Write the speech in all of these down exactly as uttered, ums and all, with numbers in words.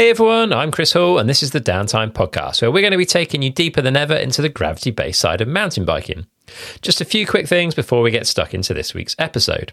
Hey everyone, I'm Chris Hall and this is the Downtime podcast, where we're going to be taking you deeper than ever into the gravity-based side of mountain biking. Just a few quick things before we get stuck into this week's episode.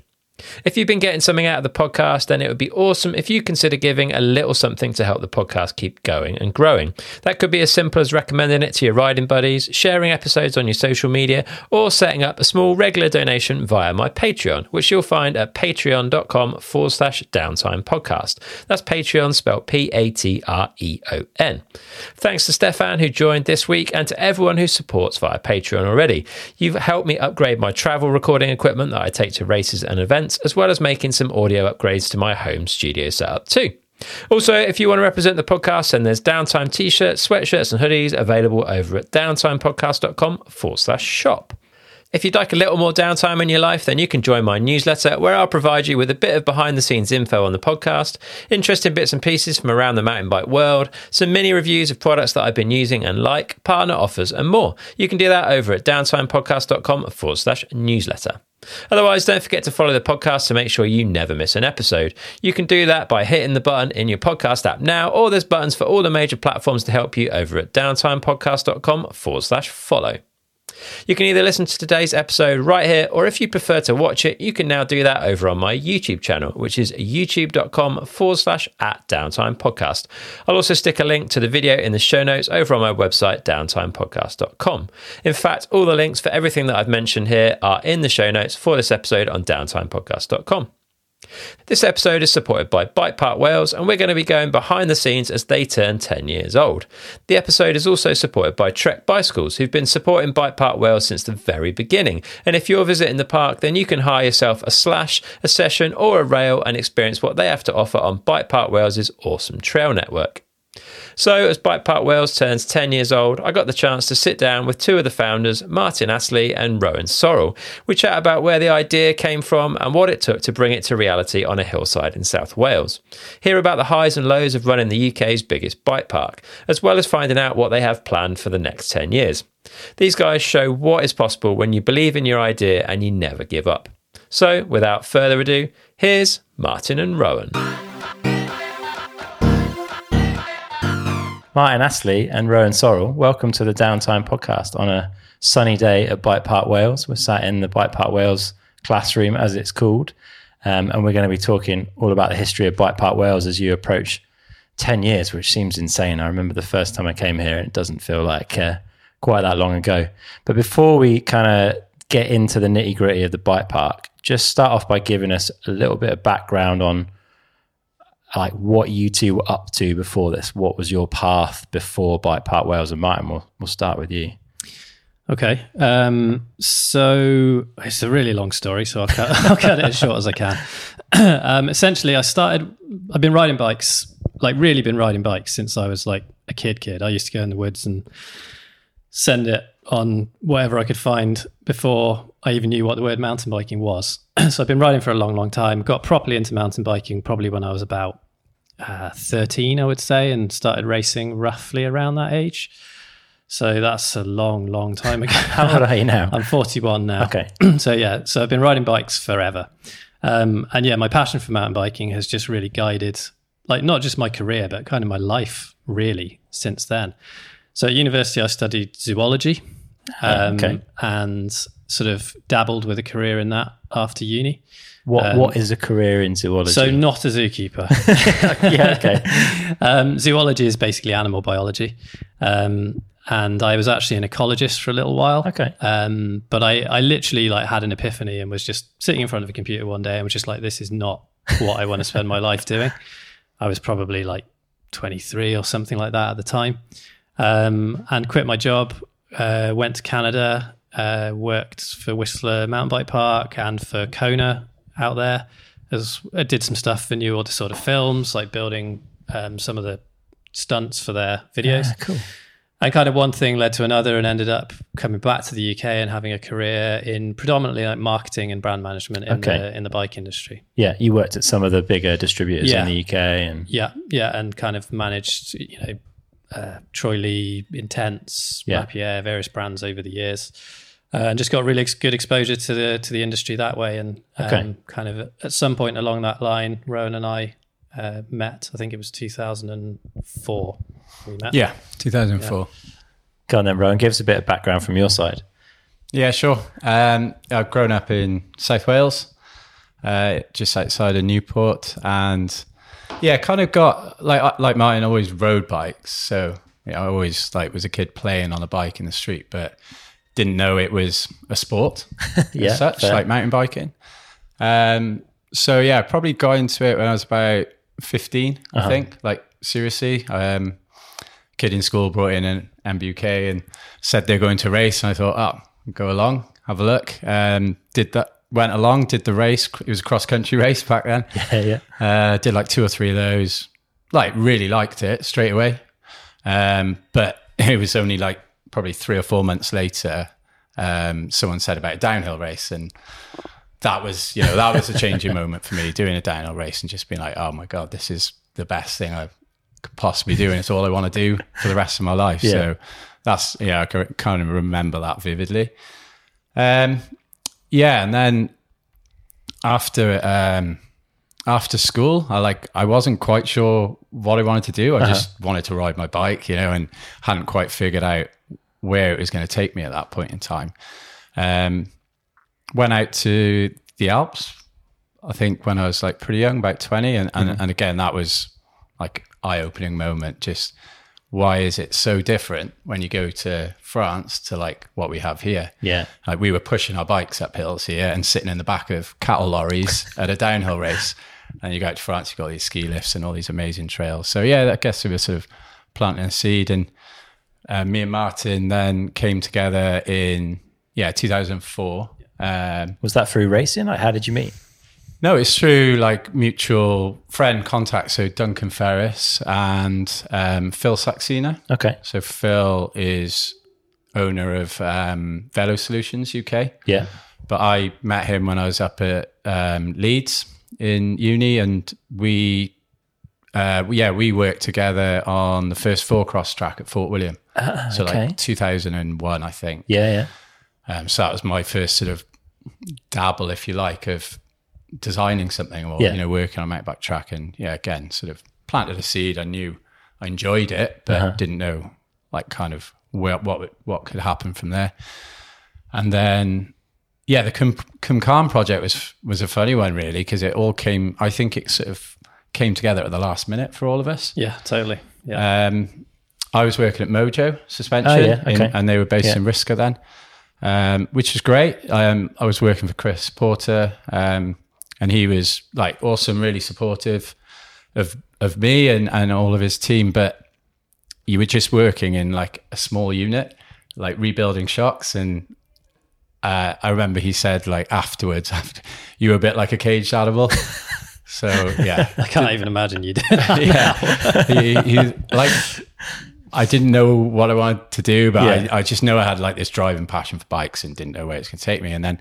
If you've been getting something out of the podcast, then it would be awesome if you consider giving a little something to help the podcast keep going and growing. That could be as simple as recommending it to your riding buddies, sharing episodes on your social media, or setting up a small regular donation via my Patreon, which you'll find at patreon.com forward slash downtime podcast. That's Patreon spelled P A T R E O N. Thanks to Stefan who joined this week and to everyone who supports via Patreon already. You've helped me upgrade my travel recording equipment that I take to races and events, as well as making some audio upgrades to my home studio setup too. Also, if you want to represent the podcast, then there's Downtime t-shirts, sweatshirts and hoodies available over at downtimepodcast.com forward slash shop. If you'd like a little more downtime in your life, then you can join my newsletter where I'll provide you with a bit of behind-the-scenes info on the podcast, interesting bits and pieces from around the mountain bike world, some mini reviews of products that I've been using and like, partner offers and more. You can do that over at downtimepodcast.com forward slash newsletter. Otherwise, don't forget to follow the podcast to make sure you never miss an episode. You can do that by hitting the button in your podcast app now, or there's buttons for all the major platforms to help you over at downtimepodcast.com forward slash follow. You can either listen to today's episode right here, or if you prefer to watch it, you can now do that over on my YouTube channel, which is youtube.com forward slash at downtime podcast. I'll also stick a link to the video in the show notes over on my website, downtime podcast dot com. In fact, all the links for everything that I've mentioned here are in the show notes for this episode on downtime podcast dot com. This episode is supported by Bike Park Wales, and we're going to be going behind the scenes as they turn ten years old. The episode is also supported by Trek Bicycles, who've been supporting Bike Park Wales since the very beginning. And if you're visiting the park, then you can hire yourself a slash, a session, or a rail and experience what they have to offer on Bike Park Wales' awesome trail network. So, as Bike Park Wales turns ten years old, I got the chance to sit down with two of the founders, Martin Astley and Rowan Sorrell. We chat about where the idea came from and what it took to bring it to reality on a hillside in South Wales. Hear about the highs and lows of running the U K's biggest bike park, as well as finding out what they have planned for the next ten years. These guys show what is possible when you believe in your idea and you never give up. So, without further ado, here's Martin and Rowan. Martin Astley and Rowan Sorrell, welcome to the Downtime podcast on a sunny day at Bike Park Wales. We're sat in the Bike Park Wales classroom, as it's called, um, and we're going to be talking all about the history of Bike Park Wales as you approach ten years, which seems insane. I remember the first time I came here, and it doesn't feel like uh, quite that long ago. But before we kind of get into the nitty-gritty of the bike park, just start off by giving us a little bit of background on like what you two were up to before this. What was your path before Bike Park Wales? And Martin, we'll, we'll start with you. Okay. Um, so it's a really long story, so I'll cut, I'll cut it as short as I can. um, essentially, I started, I've been riding bikes, like really been riding bikes since I was like a kid kid. I used to go in the woods and send it on whatever I could find before I even knew what the word mountain biking was. So I've been riding for a long, long time, got properly into mountain biking probably when I was about uh, thirteen, I would say, and started racing roughly around that age. So that's a long, long time ago. How old are you now? I'm forty-one now. Okay. So yeah, so I've been riding bikes forever. Um, and yeah, my passion for mountain biking has just really guided, like not just my career, but kind of my life really since then. So at university, I studied zoology. Um, okay. And sort of dabbled with a career in that after uni. What um, What is a career in zoology? So not a zookeeper. Yeah, okay. um, zoology is basically animal biology. Um, and I was actually an ecologist for a little while. Okay. Um, but I, I literally like had an epiphany and was just sitting in front of a computer one day and was just like, this is not what I want to spend my life doing. I was probably like twenty-three or something like that at the time. Um, and quit my job, uh, went to Canada, Uh, worked for Whistler Mountain Bike Park and for Kona out there. As I did some stuff for New Order sort of films, like building um, some of the stunts for their videos. Yeah, cool. And kind of one thing led to another and ended up coming back to the U K and having a career in predominantly like marketing and brand management in, okay. the, in the bike industry. Yeah, you worked at some of the bigger distributors yeah. in the U K. and Yeah, yeah, and kind of managed, you know, uh, Troy Lee, Intense, yeah. Lapierre, various brands over the years. Uh, and just got really ex- good exposure to the to the industry that way, and um, okay. kind of at some point along that line, Rowan and I uh, met. I think it was two thousand four we met. Yeah, two thousand four. Yeah. Go on then, Rowan. Give us a bit of background from your side. Yeah, sure. Um, I've grown up in South Wales, uh, just outside of Newport, and yeah, kind of got like like Martin always rode bikes, so you know, I always like was a kid playing on a bike in the street, but didn't know it was a sport yeah, as such, fair. Like mountain biking. Um, so yeah, probably got into it when I was about fifteen, uh-huh. I think. Like seriously, um, kid in school brought in an M B U K and said they're going to race, and I thought, oh. Go along, have a look. Um, did that, went along, did the race. It was a cross country race back then. Yeah, yeah. Uh, did like two or three of those. Like, really liked it straight away. Um, but it was only like probably three or four months later, um, someone said about a downhill race. And that was, you know, that was a changing moment for me, doing a downhill race and just being like, oh my God, this is the best thing I could possibly do. And it's all I want to do for the rest of my life. Yeah. So, That's, yeah, I can kind of remember that vividly. Um, yeah, and then after um, after school, I like I wasn't quite sure what I wanted to do. I uh-huh. just wanted to ride my bike, you know, and hadn't quite figured out where it was going to take me at that point in time. Um, went out to the Alps, I think, when I was like pretty young, about twenty. And, mm-hmm. and, and again, that was like eye-opening moment, just... Why is it so different when you go to France to like what we have here? Yeah. Like we were pushing our bikes up hills here and sitting in the back of cattle lorries at a downhill race. And you go out to France, you've got these ski lifts and all these amazing trails. So yeah, I guess we were sort of planting a seed. And uh, me and Martin then came together in, yeah, two thousand four. Um, Was that through racing? Like how did you meet? No, it's through like mutual friend contacts. So Duncan Ferris and um, Phil Saxena. Okay. So Phil is owner of um, Velo Solutions U K. Yeah. But I met him when I was up at um, Leeds in uni, and we, uh, yeah, we worked together on the first four cross track at Fort William. Uh, so okay. Like two thousand one, I think. Yeah, yeah. Um, so that was my first sort of dabble, if you like, of designing something or yeah. you know working on mountain bike track, and yeah again sort of planted a seed. I knew I enjoyed it, but uh-huh. didn't know like kind of where, what what could happen from there. And then yeah the Cwmcarn project was was a funny one really, because it all came, I think it sort of came together at the last minute for all of us. Yeah totally yeah um I was working at Mojo suspension. oh, yeah. okay. in, and they were based yeah. in Risca then, um which was great. um I was working for Chris Porter, um and he was like awesome, really supportive of of me and, and all of his team. But you were just working in like a small unit, like rebuilding shocks. And uh, I remember he said like afterwards, after, you were a bit like a caged animal. So yeah. I can't even imagine you did that. Yeah. he, he, like, I didn't know what I wanted to do, but yeah. I, I just know I had like this drive and passion for bikes and didn't know where it's going to take me. And then...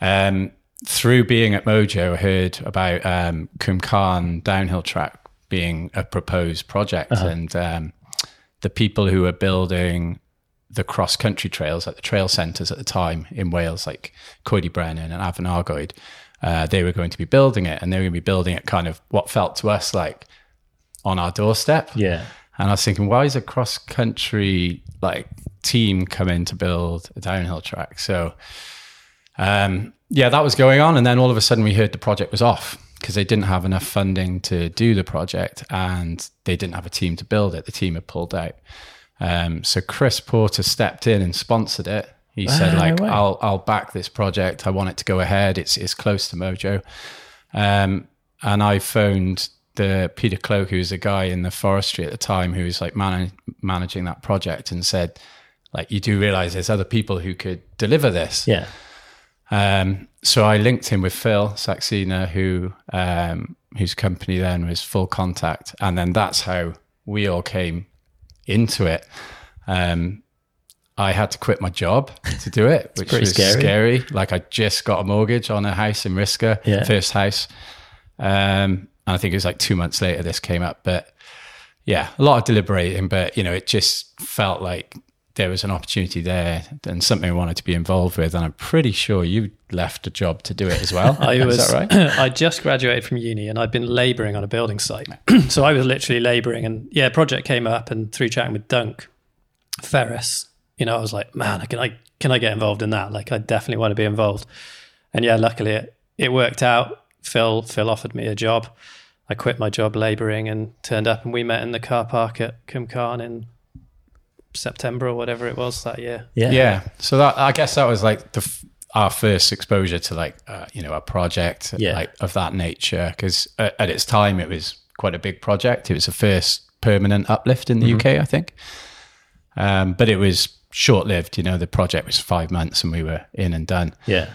um through being at Mojo, I heard about um, Cwmcarn downhill track being a proposed project, uh-huh. and um, the people who were building the cross-country trails, like the trail centres at the time in Wales, like Coed y Brenin and Afan Argoed, uh, they were going to be building it, and they were going to be building it kind of what felt to us like on our doorstep. Yeah. And I was thinking, why is a cross-country like team coming to build a downhill track? So... um yeah that was going on, and then all of a sudden we heard the project was off because they didn't have enough funding to do the project, and they didn't have a team to build it. The team had pulled out. Um so Chris Porter stepped in and sponsored it. He wow, said like no I'll I'll back this project. I want it to go ahead. It's it's close to Mojo. Um and I phoned the Peter Cloak, who's a guy in the forestry at the time who was like man- managing that project, and said like you do realize there's other people who could deliver this. Yeah. Um, so I linked him with Phil Saxena, who, um, whose company then was Full Contact. And then that's how we all came into it. Um, I had to quit my job to do it, which was scary. scary. Like I just got a mortgage on a house in Risca, yeah. first house. Um, and I think it was like two months later this came up, but yeah, a lot of deliberating, but you know, it just felt like there was an opportunity there and something I wanted to be involved with. And I'm pretty sure you left a job to do it as well. I was, Is that right? I just graduated from uni and I'd been labouring on a building site. So I was literally labouring and yeah, a project came up, and through chatting with Dunk Ferris, you know, I was like, man, can I, can I get involved in that? Like, I definitely want to be involved. And yeah, luckily it, it worked out. Phil, Phil offered me a job. I quit my job labouring and turned up, and we met in the car park at Cwmcarn in September or whatever it was that year. Yeah. Yeah. So that, I guess that was like the, our first exposure to like, uh, you know, a project yeah. like of that nature. Cause at, at its time it was quite a big project. It was the first permanent uplift in the mm-hmm. U K, I think. Um, but it was short lived, you know, the project was five months and we were in and done. Yeah.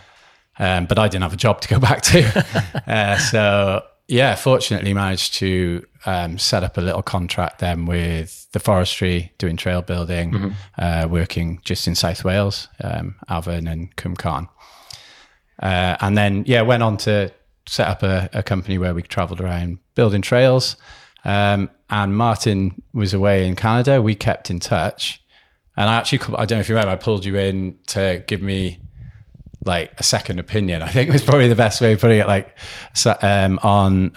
Um, but I didn't have a job to go back to. uh, so yeah, fortunately managed to um, set up a little contract then with the forestry, doing trail building, mm-hmm. uh, working just in South Wales, um, Afan and Cwmcarn. Uh, and then, yeah, went on to set up a, a company where we traveled around building trails. Um, and Martin was away in Canada. We kept in touch. And I actually, I don't know if you remember, I pulled you in to give me like a second opinion, I think was probably the best way of putting it. Like, um, on,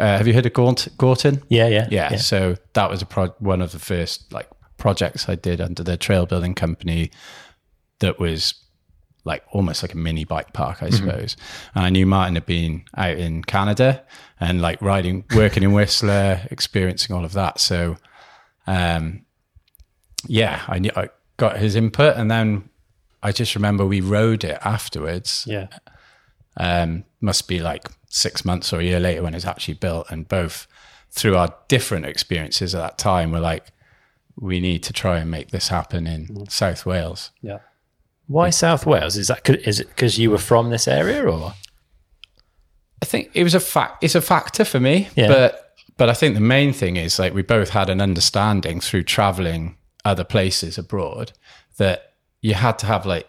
uh, have you heard of Gaunt, Gorton? Yeah, yeah, yeah. Yeah. So that was a pro- one of the first like projects I did under the trail building company that was like almost like a mini bike park, I suppose. Mm-hmm. And I knew Martin had been out in Canada and like riding, working in Whistler, experiencing all of that. So, um, yeah, I knew, I got his input, and then I just remember we rode it afterwards. Yeah. Um, must be like six months or a year later when it's actually built. And both through our different experiences at that time, we're like, we need to try and make this happen in mm. South Wales. Yeah. Why yeah. South Wales? Is that, is it because you were from this area, or? I think it was a fact, it's a factor for me, yeah. but, but I think the main thing is like, we both had an understanding through traveling other places abroad that you had to have like,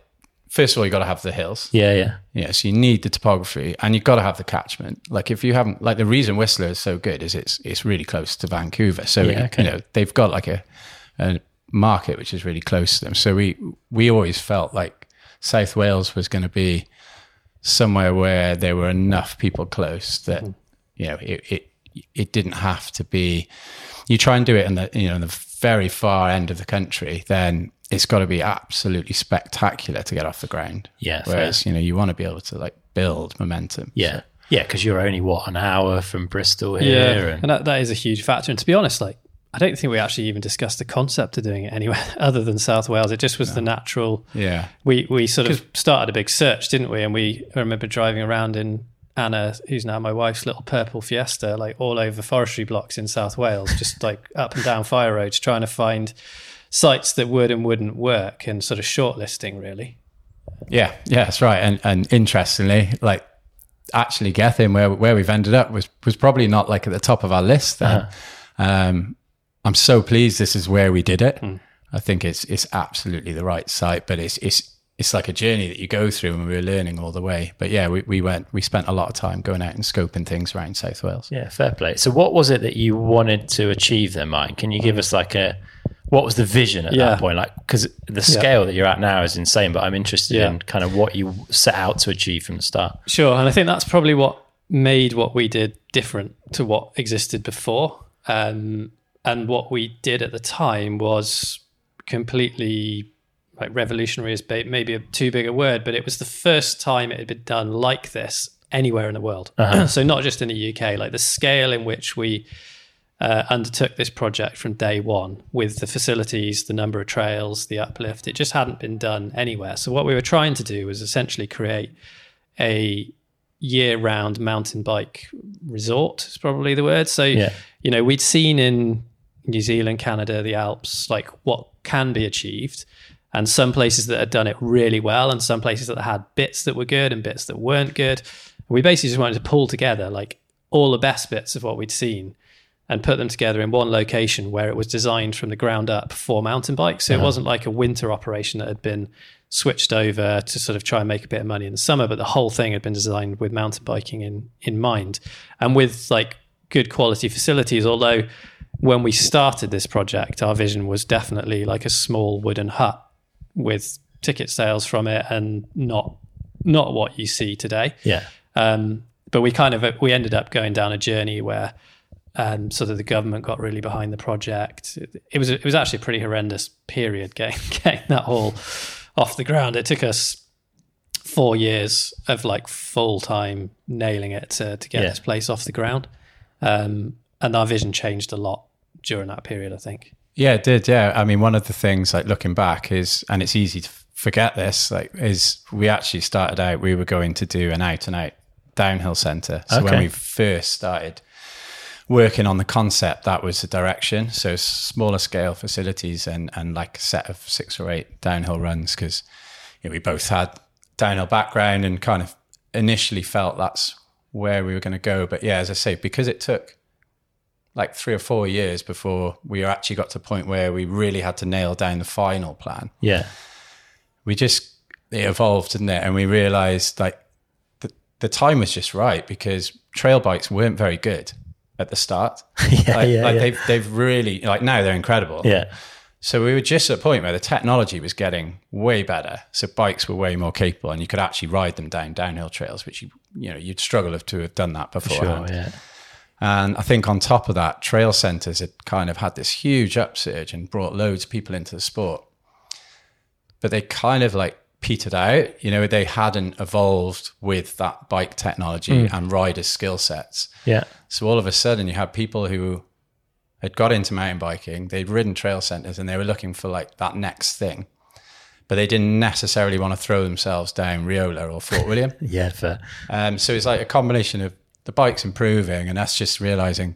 first of all, you got to have the hills. Yeah, yeah. Yeah, so you need the topography and you've got to have the catchment. Like if you haven't, like the reason Whistler is so good is it's it's really close to Vancouver. So, yeah, okay. you know, they've got like a, a market which is really close to them. So we, we always felt like South Wales was going to be somewhere where there were enough people close that, mm-hmm. you know, it, it it didn't have to be, you try and do it in the, you know, in the very far end of the country, then it's got to be absolutely spectacular to get off the ground. Yeah. Whereas, fair. You know, you want to be able to like build momentum. Yeah. So. Yeah. Cause you're only what, an hour from Bristol here. Yeah. And, and that, that is a huge factor. And to be honest, like, I don't think we actually even discussed the concept of doing it anywhere other than South Wales. It just was no. the natural. Yeah. We, we sort of started a big search, didn't we? And we, I remember driving around in Anna, who's now my wife's little purple Fiesta, like all over forestry blocks in South Wales, just like up and down fire roads, trying to find sites that would and wouldn't work and sort of shortlisting, really. Yeah, yeah, that's right. And and interestingly, like actually Gethin, where where we've ended up, was was probably not like at the top of our list then. Uh-huh. Um, I'm so pleased this is where we did it. Mm. I think it's it's absolutely the right site, but it's it's it's like a journey that you go through, and we were learning all the way. But yeah, we, we went, we spent a lot of time going out and scoping things around South Wales. Yeah, fair play. So what was it that you wanted to achieve then, Mike? Can you give us like a, what was the vision at yeah. that point? Like, because the scale yeah. that you're at now is insane, but I'm interested yeah. in kind of what you set out to achieve from the start. Sure. And I think that's probably what made what we did different to what existed before. Um, and what we did at the time was completely like revolutionary, is maybe a too big a word, but it was the first time it had been done like this anywhere in the world. Uh-huh. So not just in the U K, like the scale in which we Uh, undertook this project from day one, with the facilities, the number of trails, the uplift, it just hadn't been done anywhere. So what we were trying to do was essentially create a year-round mountain bike resort, is probably the word. So, yeah. you know, we'd seen in New Zealand, Canada, the Alps, like what can be achieved, and some places that had done it really well, and some places that had bits that were good and bits that weren't good. We basically just wanted to pull together like all the best bits of what we'd seen and put them together in one location where it was designed from the ground up for mountain bikes. So yeah. it wasn't like a winter operation that had been switched over to sort of try and make a bit of money in the summer, but the whole thing had been designed with mountain biking in in mind, and with like good quality facilities. Although when we started this project, our vision was definitely like a small wooden hut with ticket sales from it, and not not what you see today. Yeah. Um, but we kind of we ended up going down a journey where um, sort of the government got really behind the project. It, it was it was actually a pretty horrendous period getting getting that all off the ground. It took us four years of like full time nailing it to to get yeah. this place off the ground. Um, and our vision changed a lot during that period, I think. Yeah, it did. Yeah. I mean, one of the things, like looking back, is, and it's easy to forget this, like, is we actually started out, we were going to do an out and out downhill centre. So okay. when we first started working on the concept, that was the direction. So smaller scale facilities and, and like a set of six or eight downhill runs, because you know, we both had downhill background and kind of initially felt that's where we were going to go. But yeah, as I say, because it took like three or four years before we actually got to a point where we really had to nail down the final plan. Yeah. We just, it evolved, didn't it? And we realized like the, the time was just right, because trail bikes weren't very good at the start. yeah, like yeah, like yeah. They've, they've really, like now they're incredible. Yeah. So we were just at a point where the technology was getting way better. So bikes were way more capable and you could actually ride them down downhill trails, which you, you know, you'd struggle to have done that beforehand. Sure, yeah. And I think on top of that, trail centres had kind of had this huge upsurge and brought loads of people into the sport. But they kind of like petered out, you know, they hadn't evolved with that bike technology mm. and riders' skill sets. Yeah. So all of a sudden you had people who had got into mountain biking, they'd ridden trail centres and they were looking for like that next thing. But they didn't necessarily want to throw themselves down Riola or Fort William. yeah, fair. Um, so it's like a combination of the bike's improving and that's just realizing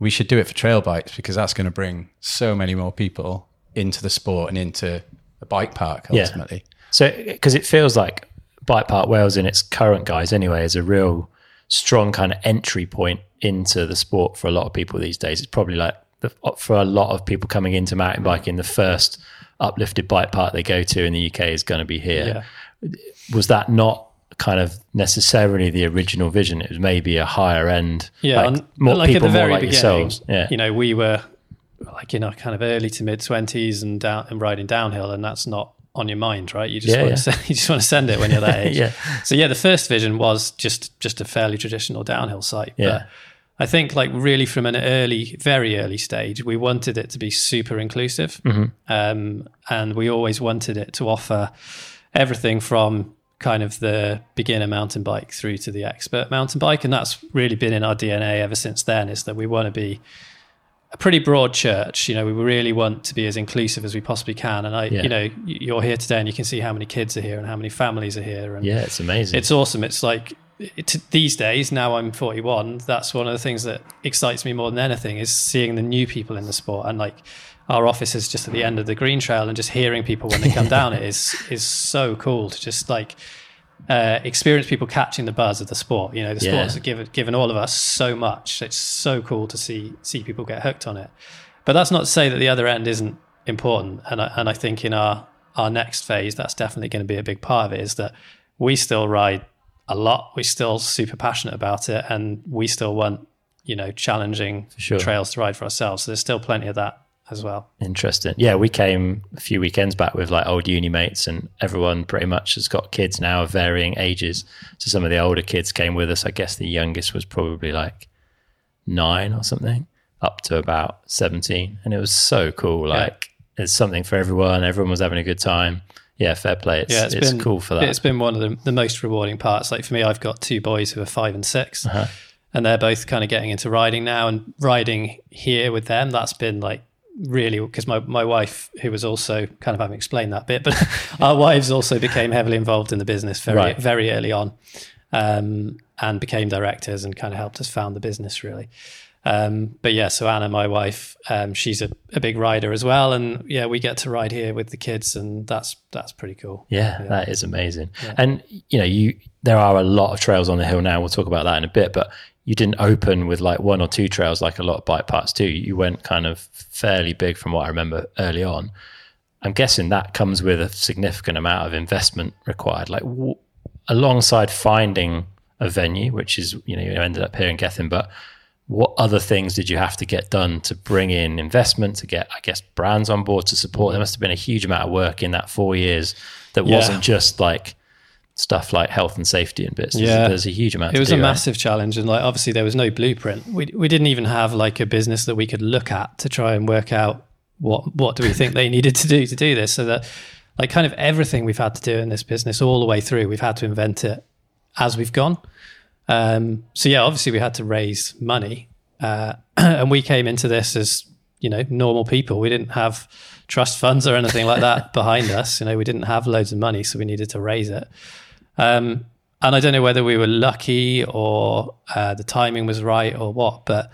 we should do it for trail bikes, because that's going to bring so many more people into the sport and into the bike park ultimately. Yeah. So, because it feels like Bike Park Wales in its current guise anyway is a real strong kind of entry point into the sport for a lot of people these days. It's probably like the, for a lot of people coming into mountain biking, the first uplifted bike park they go to in the U K is going to be here. Yeah. Was that not kind of necessarily the original vision? It was maybe a higher end, yeah, like, more like people, at the very more like yourselves. Yeah. You know, we were like in our kind of early to mid twenties and down and riding downhill, and that's not on your mind, right? You just yeah, want yeah. to send, you just want to send it when you're that age. yeah. So yeah, the first vision was just just a fairly traditional downhill site. Yeah. But I think like really from an early, very early stage, we wanted it to be super inclusive, mm-hmm. um, and we always wanted it to offer everything from kind of the beginner mountain bike through to the expert mountain bike. And that's really been in our D N A ever since then, is that we want to be a pretty broad church. You know, we really want to be as inclusive as we possibly can. And I, yeah. you know, you're here today and you can see how many kids are here and how many families are here. And yeah, it's amazing. It's awesome. It's like it, these days, now I'm forty-one. That's one of the things that excites me more than anything, is seeing the new people in the sport. And like, our office is just at the end of the green trail, and just hearing people when they come down it is is so cool to just like uh, experience people catching the buzz of the sport. You know, the yeah. sport's given given all of us so much. It's so cool to see see people get hooked on it. But that's not to say that the other end isn't important. And I, and I think in our our next phase, that's definitely going to be a big part of it, is that we still ride a lot. We're still super passionate about it, and we still want, you know, challenging sure. trails to ride for ourselves. So there's still plenty of that as well. Interesting. Yeah, we came a few weekends back with like old uni mates, and everyone pretty much has got kids now of varying ages. So some of the older kids came with us. I guess the youngest was probably like nine or something, up to about seventeen. And it was so cool. Like yeah. there's something for everyone. Everyone was having a good time. Yeah, fair play. It's, yeah, it's, it's been, cool for that. It's been one of the, the most rewarding parts. Like for me, I've got two boys who are five and six, uh-huh. and they're both kind of getting into riding now, and riding here with them, that's been like, really, because my, my wife, who was also kind of, I haven't explained that bit, but our wives also became heavily involved in the business very right. very early on, um, and became directors and kind of helped us found the business really. Um, but yeah, so Anna, my wife, um, she's a, a big rider as well, and yeah, we get to ride here with the kids, and that's that's pretty cool. Yeah, yeah. That is amazing. Yeah. And you know, you there are a lot of trails on the hill now. We'll talk about that in a bit, but you didn't open with like one or two trails like a lot of bike parks do. You went kind of fairly big from what I remember early on. I'm guessing that comes with a significant amount of investment required, like w- alongside finding a venue, which is, you know, you ended up here in Gethin, but what other things did you have to get done to bring in investment, to get, I guess, brands on board to support? There must have been a huge amount of work in that four years that yeah. wasn't just like stuff like health and safety and bits. Yeah. There's a huge amount. It was to do, a massive right? challenge. And like, obviously there was no blueprint. We we didn't even have like a business that we could look at to try and work out what, what do we think they needed to do to do this. So that like kind of everything we've had to do in this business all the way through, we've had to invent it as we've gone. Um, so yeah, obviously we had to raise money, uh, and we came into this as, you know, normal people. We didn't have trust funds or anything like that behind us. You know, we didn't have loads of money, so we needed to raise it. Um, and I don't know whether we were lucky or uh, the timing was right or what, but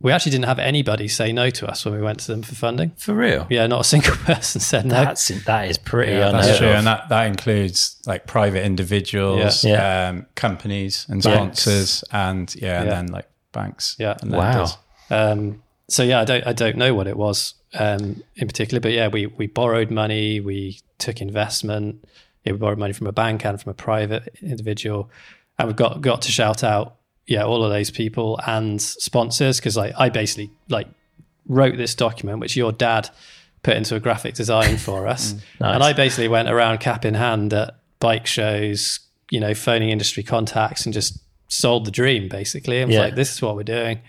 we actually didn't have anybody say no to us when we went to them for funding. For real? Yeah, not a single person said no. That's, that is pretty yeah, unheard That's true, of. And that, that includes like private individuals, yeah. Yeah. Um, companies and sponsors, and yeah, and yeah. then like banks. Yeah. And wow. Um, so yeah, I don't I don't know what it was um, in particular, but yeah, we we borrowed money, we took investment, yeah, we borrowed money from a bank and from a private individual, and we've got got to shout out. Yeah, all of those people and sponsors, because like I basically like wrote this document which your dad put into a graphic design for us. mm, nice. And I basically went around cap in hand at bike shows, you know, phoning industry contacts and just sold the dream basically. And was yeah. like, this is what we're doing.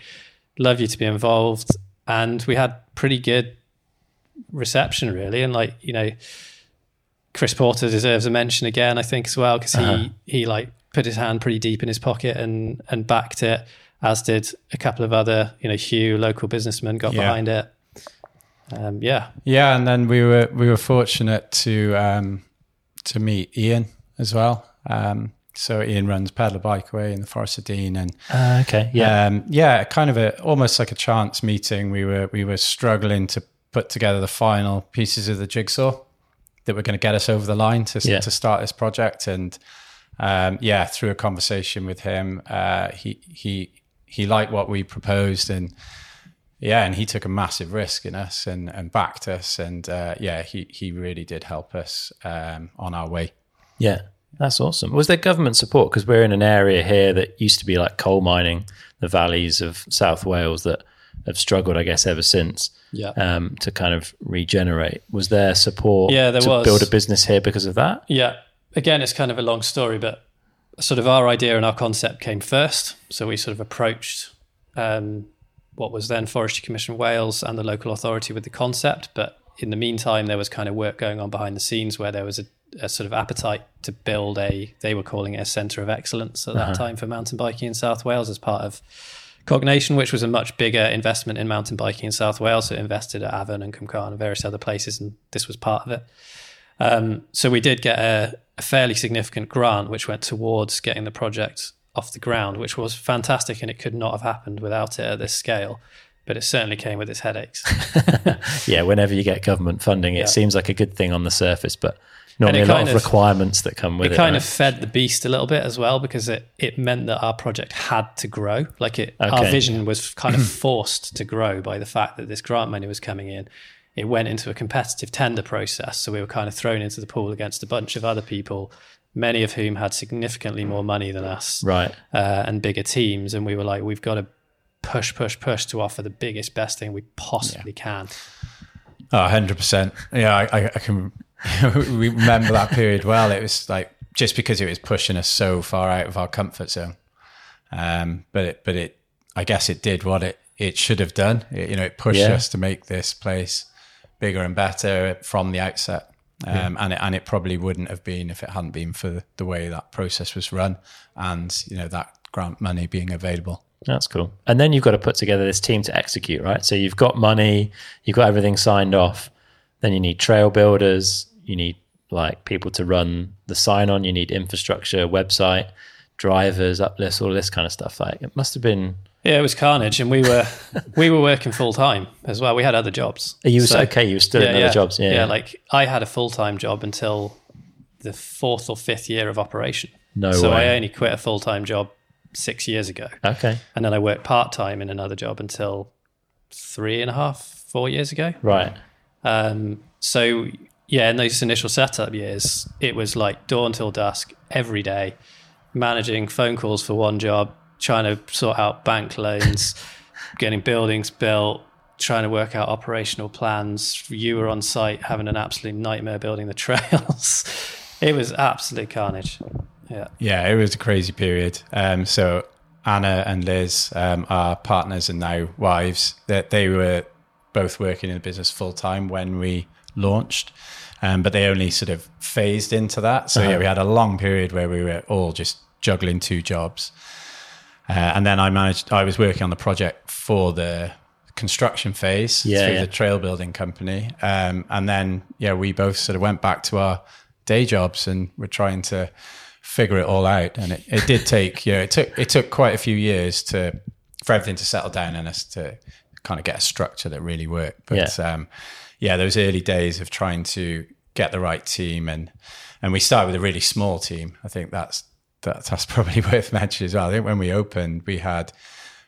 Love you to be involved. And we had pretty good reception really. And like, you know, Chris Porter deserves a mention again, I think as well, because he uh-huh. he like put his hand pretty deep in his pocket and and backed it, as did a couple of other, you know, Hugh, local businessmen got yeah. behind it. Um, yeah. Yeah. And then we were, we were fortunate to, um, to meet Ian as well. Um, so Ian runs Pedal Bike Away in the Forest of Dean, and, uh, okay. Yeah. Um, yeah. Kind of a, almost like a chance meeting. We were, we were struggling to put together the final pieces of the jigsaw that were going to get us over the line to, yeah. to start this project. And, Um, yeah, through a conversation with him, uh, he, he, he liked what we proposed, and yeah, and he took a massive risk in us and, and backed us. And, uh, yeah, he, he really did help us, um, on our way. Yeah. That's awesome. Was there government support? Cause we're in an area here that used to be like coal mining, the valleys of South Wales that have struggled, I guess, ever since, yeah. um, to kind of regenerate. Was there support yeah, there to was. build a business here because of that? Yeah. Again, it's kind of a long story, but sort of our idea and our concept came first. So we sort of approached um, what was then Forestry Commission Wales and the local authority with the concept. But in the meantime, there was kind of work going on behind the scenes where there was a, a sort of appetite to build a, they were calling it a centre of excellence at that uh-huh. time for mountain biking in South Wales as part of Cognation, which was a much bigger investment in mountain biking in South Wales. So it invested at Afan and Cwmcarn and various other places, and this was part of it. Um, so we did get a, a fairly significant grant, which went towards getting the project off the ground, which was fantastic, and it could not have happened without it at this scale, but it certainly came with its headaches. Yeah, whenever you get government funding, it yeah. seems like a good thing on the surface, but normally a lot of, of requirements that come with it. It kind right? of fed the beast a little bit as well, because it, it meant that our project had to grow. Like it, okay. our vision was kind of forced to grow by the fact that this grant money was coming in. It went into a competitive tender process. So we were kind of thrown into the pool against a bunch of other people, many of whom had significantly more money than us, right? Uh, and bigger teams. And we were like, we've got to push, push, push to offer the biggest, best thing we possibly yeah. can. Oh, one hundred percent. Yeah, I, I can remember that period well. It was like, just because it was pushing us so far out of our comfort zone. Um, but it, but it, I guess it did what it, it should have done. It, you know, it pushed yeah. us to make this place bigger and better from the outset. Um, yeah. and, it, and it probably wouldn't have been if it hadn't been for the way that process was run and, you know, that grant money being available. That's cool. And then you've got to put together this team to execute, right? So you've got money, you've got everything signed off, then you need trail builders, you need like people to run the sign on, you need infrastructure, website, drivers, uplifts, all this kind of stuff. Like it must have been... Yeah, it was carnage, and we were we were working full time as well. We had other jobs. You were so, okay. You were still yeah, in other yeah, jobs. Yeah, yeah, like I had a full time job until the fourth or fifth year of operation. No so way. So I only quit a full time job six years ago. Okay, and then I worked part time in another job until three and a half, four years ago. Right. Um, so yeah, in those initial setup years, it was like dawn till dusk every day, managing phone calls for one job, trying to sort out bank loans, getting buildings built, trying to work out operational plans. You were on site having an absolute nightmare building the trails. It was absolute carnage. Yeah. Yeah, it was a crazy period. Um, so Anna and Liz um, are partners and now wives. That they, they were both working in the business full time when we launched, um, but they only sort of phased into that. So uh-huh. yeah, we had a long period where we were all just juggling two jobs. Uh, and then I managed, I was working on the project for the construction phase yeah, through yeah. the trail building company. Um, and then, yeah, we both sort of went back to our day jobs and were trying to figure it all out. And it, it did take, you know, it took, it took quite a few years to, for everything to settle down and us to kind of get a structure that really worked. But yeah, um, yeah those early days of trying to get the right team, and, and we started with a really small team. I think that's, That's, that's probably worth mentioning as well. I think when we opened, we had,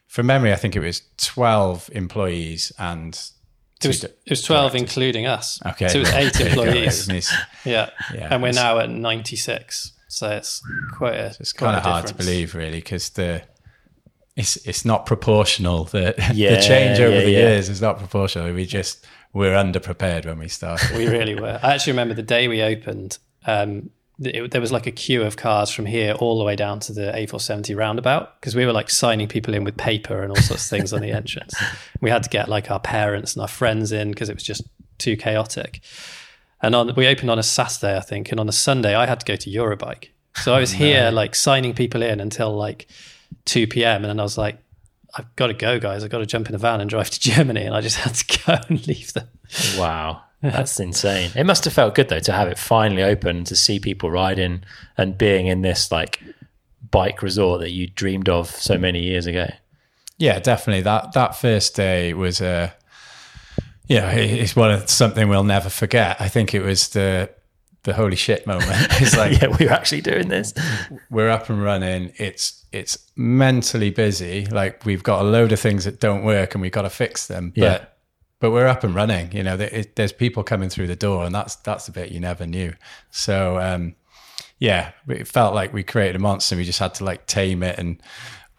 from memory, I think it was twelve employees and two It was, it was twelve directors, including us. Okay. So it was eight employees. yeah. yeah. And we're now at ninety-six. So it's quite a so It's kind of hard difference. To believe, really, because the it's it's not proportional. The, yeah, the change over yeah, the yeah. years is not proportional. We just were underprepared when we started. We really were. I actually remember the day we opened, um, It, there was like a queue of cars from here all the way down to the A four seventy roundabout, because we were like signing people in with paper and all sorts of things on the entrance. We had to get like our parents and our friends in because it was just too chaotic. And on we opened on a Saturday, I think, and on a Sunday I had to go to Eurobike. So I was oh, no. here like signing people in until like two p.m. and then I was like, I've got to go, guys. I've got to jump in a van and drive to Germany, and I just had to go and leave them. Wow. That's insane. It must have felt good though to have it finally open, to see people riding and being in this like bike resort that you dreamed of so many years ago. Yeah, definitely. That that first day was a uh, yeah, it's one of something we'll never forget. I think it was the the holy shit moment. It's like yeah, we're actually doing this. We're up and running. It's it's mentally busy. Like we've got a load of things that don't work and we've got to fix them. Yeah. But But we're up and running, you know, there's people coming through the door, and that's, that's the bit you never knew. So, um, yeah, it felt like we created a monster. We just had to like tame it and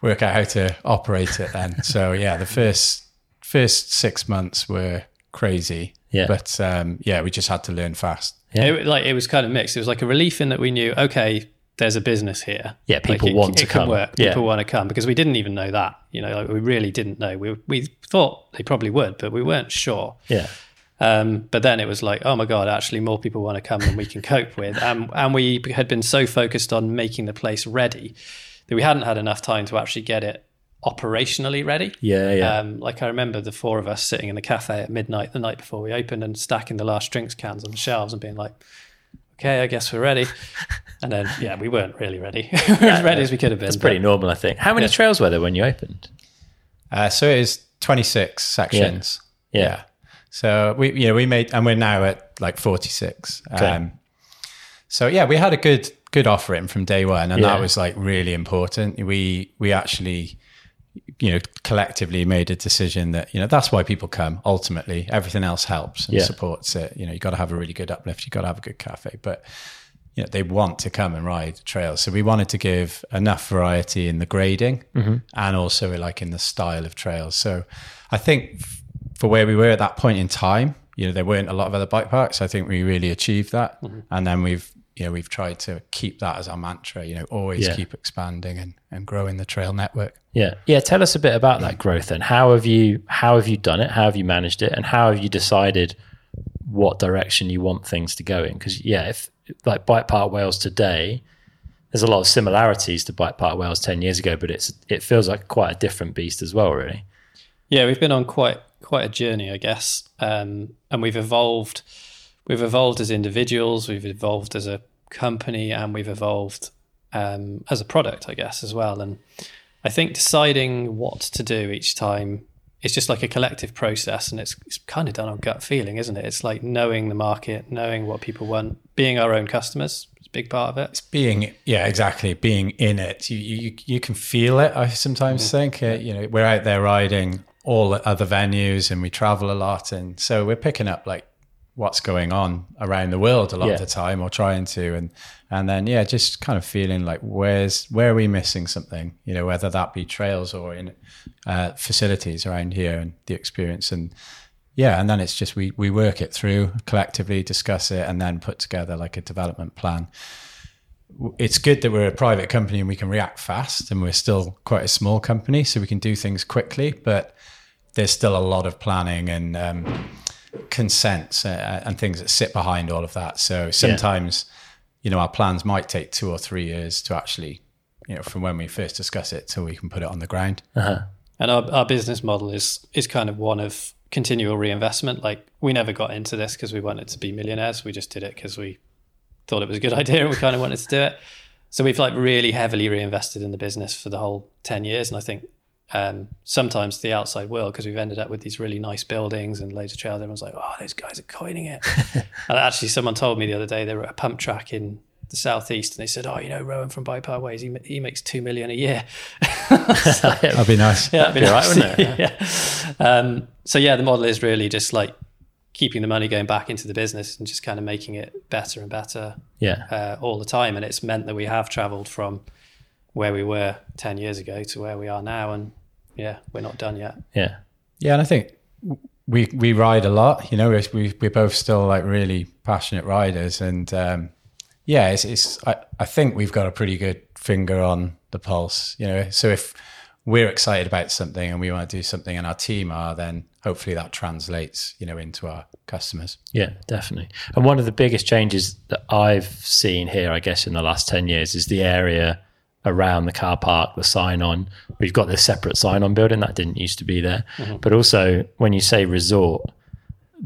work out how to operate it then. So yeah, the first, first six months were crazy, yeah. but, um, yeah, we just had to learn fast. Yeah. It, like it was kind of mixed. It was like a relief in that we knew, okay, there's a business here. Yeah, people like it, want to it come. Can work. Yeah. People want to come, because we didn't even know that. You know, like we really didn't know. We we thought they probably would, but we weren't sure. Yeah. Um, but then it was like, oh my God, actually more people want to come than we can cope with. Um, and we had been so focused on making the place ready that we hadn't had enough time to actually get it operationally ready. Yeah, yeah. Um, like I remember the four of us sitting in the cafe at midnight the night before we opened and stacking the last drinks cans on the shelves and being like, okay, I guess we're ready. And then, yeah, we weren't really ready. We were as ready as we could have been. It's pretty normal, I think. How many yeah. trails were there when you opened? Uh, so it is twenty-six sections. Yeah. yeah. yeah. So we, you know, we made, and we're now at like forty-six. Okay. Um, so yeah, we had a good, good offering from day one. And yeah. that was like really important. We, we actually, you know, collectively made a decision that, you know, that's why people come. Ultimately, everything else helps and yeah. supports it. You know, you got to have a really good uplift. You got to have a good cafe, but you know, they want to come and ride trails. So we wanted to give enough variety in the grading mm-hmm. and also like in the style of trails. So I think for where we were at that point in time, you know, there weren't a lot of other bike parks. I think we really achieved that. Mm-hmm. And then we've, you know, we've tried to keep that as our mantra, you know, always yeah. keep expanding and, and growing the trail network. Yeah. Yeah. Tell us a bit about that growth and how have you, how have you done it? How have you managed it? And how have you decided what direction you want things to go in? Cause yeah, if like Bike Park Wales today, there's a lot of similarities to Bike Park Wales ten years ago, but it's, it feels like quite a different beast as well, really. Yeah. We've been on quite, quite a journey, I guess. Um, and we've evolved, we've evolved as individuals, we've evolved as a company, and we've evolved um, as a product, I guess, as well. And I think deciding what to do each time, it's just like a collective process, and it's, it's kind of done on gut feeling, isn't it? It's like knowing the market, knowing what people want, being our own customers. It's a big part of it. It's being, yeah, exactly. Being in it. You you, you can feel it, I sometimes mm-hmm. think. Uh, you know, we're out there riding all the other venues and we travel a lot. And so we're picking up like, what's going on around the world a lot yeah. of the time, or trying to, and and then yeah, just kind of feeling like where's where are we missing something, you know, whether that be trails or in uh, facilities around here and the experience. And yeah, and then it's just we we work it through collectively, discuss it, and then put together like a development plan. It's good that we're a private company and we can react fast, and we're still quite a small company, so we can do things quickly, but there's still a lot of planning and um, consents uh, and things that sit behind all of that. So sometimes, yeah. you know, our plans might take two or three years to actually, you know, from when we first discuss it till we can put it on the ground. Uh-huh. And our, our business model is is kind of one of continual reinvestment. Like, we never got into this because we wanted to be millionaires. We just did it because we thought it was a good idea and we kind of wanted to do it. So we've like really heavily reinvested in the business for the whole ten years. And I think um, sometimes the outside world, because we've ended up with these really nice buildings and loads of trails, everyone's like, oh, those guys are coining it. And actually someone told me the other day, they were at a pump track in the southeast, and they said, oh, you know, Rowan from Bike Park Wales, he, he makes two million a year. So, that'd be nice. Yeah, that'd be, be nice. Right, wouldn't it? Yeah. yeah. Um, so yeah, the model is really just like keeping the money going back into the business and just kind of making it better and better yeah. uh, all the time. And it's meant that we have traveled from where we were ten years ago to where we are now. And yeah, we're not done yet. Yeah. Yeah. And I think we, we ride a lot, you know, we're, we, we're both still like really passionate riders. And um, yeah, it's, it's I, I think we've got a pretty good finger on the pulse, you know, so if we're excited about something and we want to do something and our team are, then hopefully that translates, you know, into our customers. Yeah, definitely. And one of the biggest changes that I've seen here, I guess, in the last ten years is the area around the car park, the sign on. We've got this separate sign on building that didn't used to be there. Mm-hmm. But also when you say resort,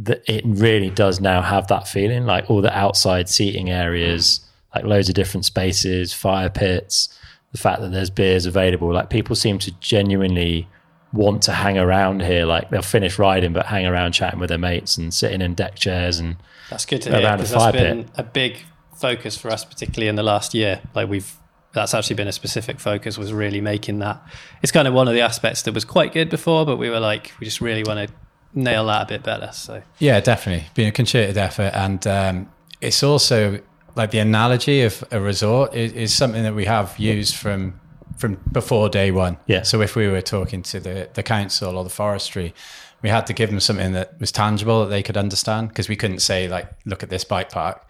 that it really does now have that feeling, like all the outside seating areas, like loads of different spaces, fire pits, the fact that there's beers available, like people seem to genuinely want to hang around here. Like they'll finish riding, but hang around chatting with their mates and sitting in deck chairs. And that's good to hear, because that's been a big focus for us, particularly in the last year. Like we've, that's actually been a specific focus, was really making that. It's kind of one of the aspects that was quite good before, but we were like, we just really want to nail that a bit better. So yeah, definitely being a concerted effort. And um, it's also, like the analogy of a resort is, is something that we have used from from before day one. Yeah. So if we were talking to the, the council or the forestry, we had to give them something that was tangible that they could understand, because we couldn't say like, look at this bike park.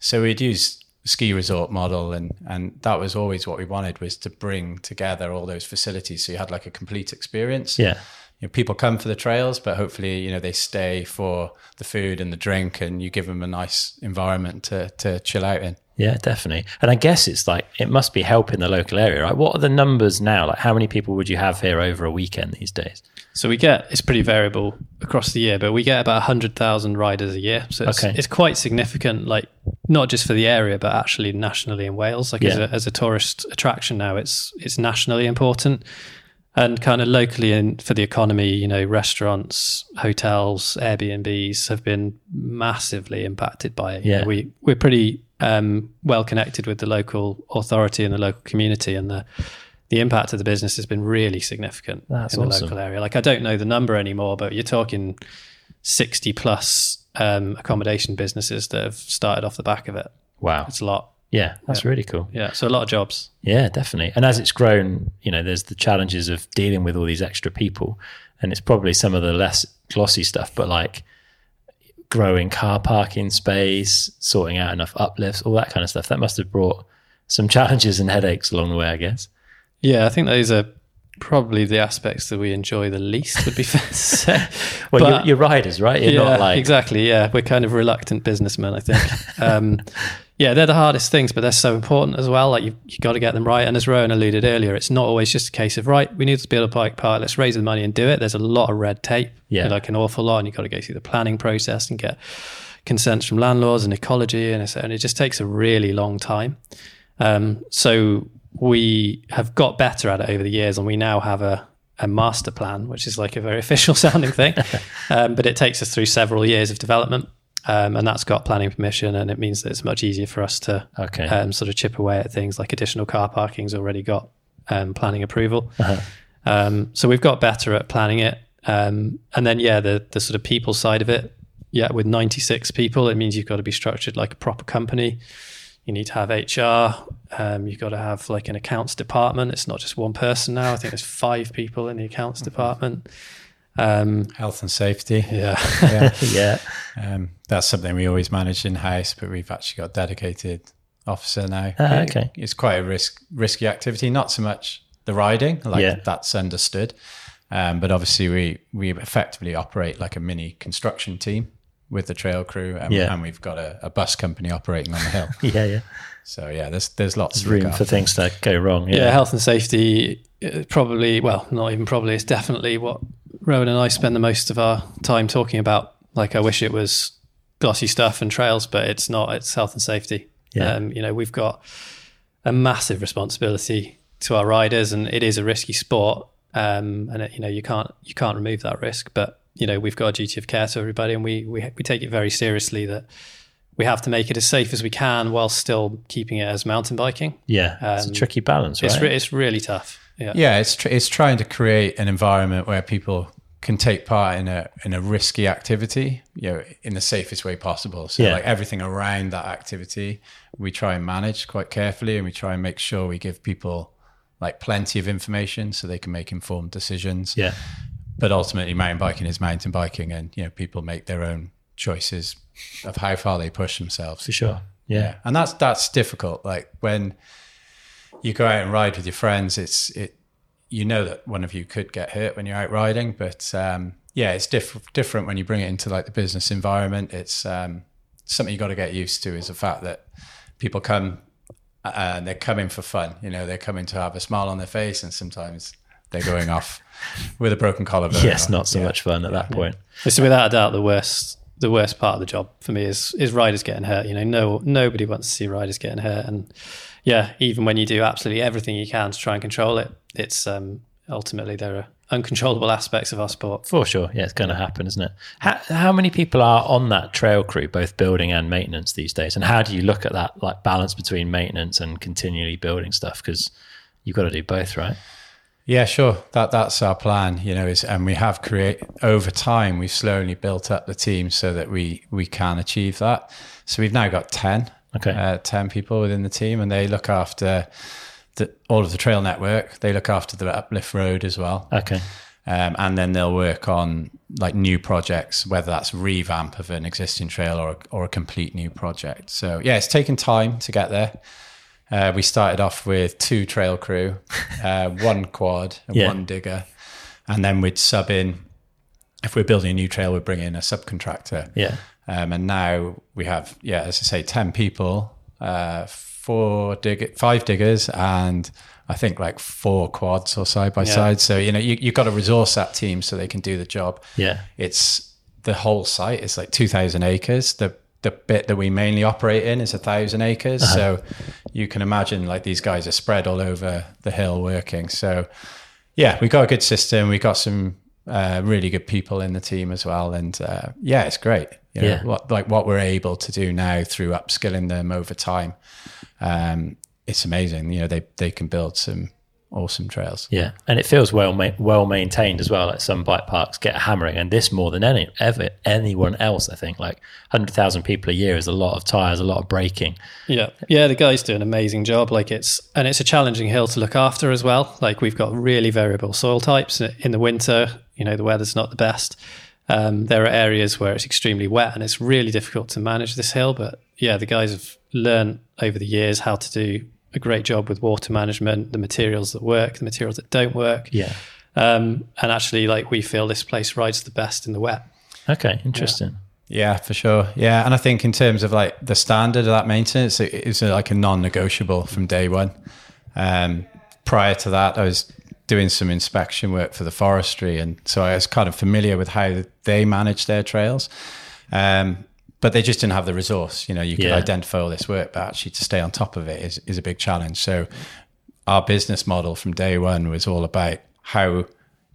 So we'd use ski resort model, and and that was always what we wanted, was to bring together all those facilities so you had like a complete experience. Yeah. You know, people come for the trails, but hopefully, you know, they stay for the food and the drink, and you give them a nice environment to to chill out in. Yeah, definitely. And I guess it's like, it must be helping the local area, right? What are the numbers now? Like how many people would you have here over a weekend these days? So we get, it's pretty variable across the year, but we get about one hundred thousand riders a year. So it's, okay. it's quite significant, like not just for the area, but actually nationally in Wales. Like yeah. as, a, as a tourist attraction now, it's it's nationally important. And kind of locally in for the economy, you know, restaurants, hotels, Airbnbs have been massively impacted by it. Yeah. You know, we, we're pretty um, well connected with the local authority and the local community, and the the impact of the business has been really significant That's in the awesome. Local area. Like I don't know the number anymore, but you're talking sixty plus um, accommodation businesses that have started off the back of it. Wow. It's a lot. Yeah, that's yeah. really cool. Yeah, so a lot of jobs. Yeah, definitely. And as it's grown, you know, there's the challenges of dealing with all these extra people, and it's probably some of the less glossy stuff, but like growing car parking space, sorting out enough uplifts, all that kind of stuff. That must have brought some challenges and headaches along the way, I guess. Yeah, I think those are probably the aspects that we enjoy the least, would be fair to say. Well, but, you're, you're riders, right? You're yeah, not like... exactly, yeah. We're kind of reluctant businessmen, I think. Um Yeah, they're the hardest things, but they're so important as well. Like, you've, you've got to get them right. And as Rowan alluded earlier, it's not always just a case of, right, we need to build a bike park, let's raise the money and do it. There's a lot of red tape, yeah. like an awful lot. And you've got to go through the planning process and get consents from landlords and ecology. And, it's, and it just takes a really long time. Um, so we have got better at it over the years, and we now have a, a master plan, which is like a very official sounding thing. um, but it takes us through several years of development. Um, and that's got planning permission, and it means that it's much easier for us to okay. um, sort of chip away at things like additional car parking's already got um, planning approval. Uh-huh. Um, so we've got better at planning it. Um, and then, yeah, the the sort of people side of it, yeah, with ninety-six people, it means you've got to be structured like a proper company. You need to have H R. Um, you've got to have like an accounts department. It's not just one person now. I think there's five people in the accounts department. Um, Health and safety. Yeah. Yeah. Yeah. Um, that's something we always manage in-house, but we've actually got a dedicated officer now. Ah, okay. It's quite a risk, risky activity. Not so much the riding, like yeah. that's understood. Um, but obviously we, we effectively operate like a mini construction team with the trail crew, and, yeah. and we've got a, a bus company operating on the hill. yeah, yeah. So yeah, there's there's lots there's of room for things to go wrong. Yeah, yeah health and safety probably, well, not even probably, it's definitely what Rowan and I spend the most of our time talking about. Like I wish it was glossy stuff and trails, but it's not, it's health and safety. Yeah. Um, you know, we've got a massive responsibility to our riders, and it is a risky sport. Um, and it, you know, you can't, you can't remove that risk, but you know, we've got a duty of care to everybody, and we, we we take it very seriously that we have to make it as safe as we can while still keeping it as mountain biking. Yeah, um, it's a tricky balance, right? It's, re- it's really tough. Yeah, yeah it's tr- it's trying to create an environment where people can take part in a in a risky activity, you know, in the safest way possible. So yeah. like everything around that activity, we try and manage quite carefully, and we try and make sure we give people like plenty of information so they can make informed decisions. Yeah. But ultimately, mountain biking is mountain biking, and you know, people make their own choices of how far they push themselves. For sure, yeah. yeah. And that's that's difficult. Like when you go out and ride with your friends, it's it. You know that one of you could get hurt when you're out riding, but um, yeah, it's diff- different when you bring it into like the business environment. It's um, something you got to get used to, is the fact that people come and they're coming for fun. You know, they're coming to have a smile on their face, and sometimes they're going off with a broken collarbone. Yes, not so yeah. much fun at that yeah. point. It's without a doubt the worst. The worst part of the job for me is is riders getting hurt. You know, no nobody wants to see riders getting hurt, and yeah, even when you do absolutely everything you can to try and control it, it's um, ultimately there are uncontrollable aspects of our sport. For sure, yeah, it's going to happen, isn't it? How, how many people are on that trail crew, both building and maintenance these days? And how do you look at that like balance between maintenance and continually building stuff? Because you've got to do both, right? Yeah, sure. That that's our plan, you know, is, and we have create over time, we've slowly built up the team so that we, we can achieve that. So we've now got ten, okay. uh, ten people within the team, and they look after the, all of the trail network. They look after the uplift road as well. Okay. Um, and then they'll work on like new projects, whether that's revamp of an existing trail or, or a complete new project. So yeah, it's taken time to get there. Uh, we started off with two trail crew, uh, one quad and yeah. one digger. And then we'd sub in, if we're building a new trail, we'd bring in a subcontractor. Yeah. Um, and now we have, yeah, as I say, ten people, uh, four dig- five diggers, and I think like four quads or side by yeah. side. So, you know, you, you've got to resource that team so they can do the job. Yeah. It's the whole site is like two thousand acres. The The bit that we mainly operate in is a thousand acres. Uh-huh. So you can imagine like these guys are spread all over the hill working. So yeah, we've got a good system. We've got some uh, really good people in the team as well. And uh, yeah, it's great. You know, yeah. what, like what we're able to do now through upskilling them over time. Um, it's amazing. You know, they, they can build some awesome trails. Yeah. And it feels well, ma- well maintained as well. Like some bike parks get a hammering, and this more than any ever, anyone else, I think. Like one hundred thousand people a year is a lot of tires, a lot of braking. Yeah. Yeah. The guys do an amazing job. Like it's, and it's a challenging hill to look after as well. Like we've got really variable soil types in the winter, you know, the weather's not the best. Um, there are areas where it's extremely wet and it's really difficult to manage this hill. But yeah, the guys have learned over the years how to do a great job with water management, the materials that work, the materials that don't work. Yeah. Um, and actually, like, we feel this place rides the best in the wet. Okay, interesting. Yeah, yeah, for sure. Yeah, and I think in terms of, like, the standard of that maintenance, it is, like, a non-negotiable from day one. Um, prior to that, I was doing some inspection work for the forestry, and so I was kind of familiar with how they manage their trails. Um But they just didn't have the resource. You know, you could yeah. identify all this work, but actually to stay on top of it is, is a big challenge. So our business model from day one was all about how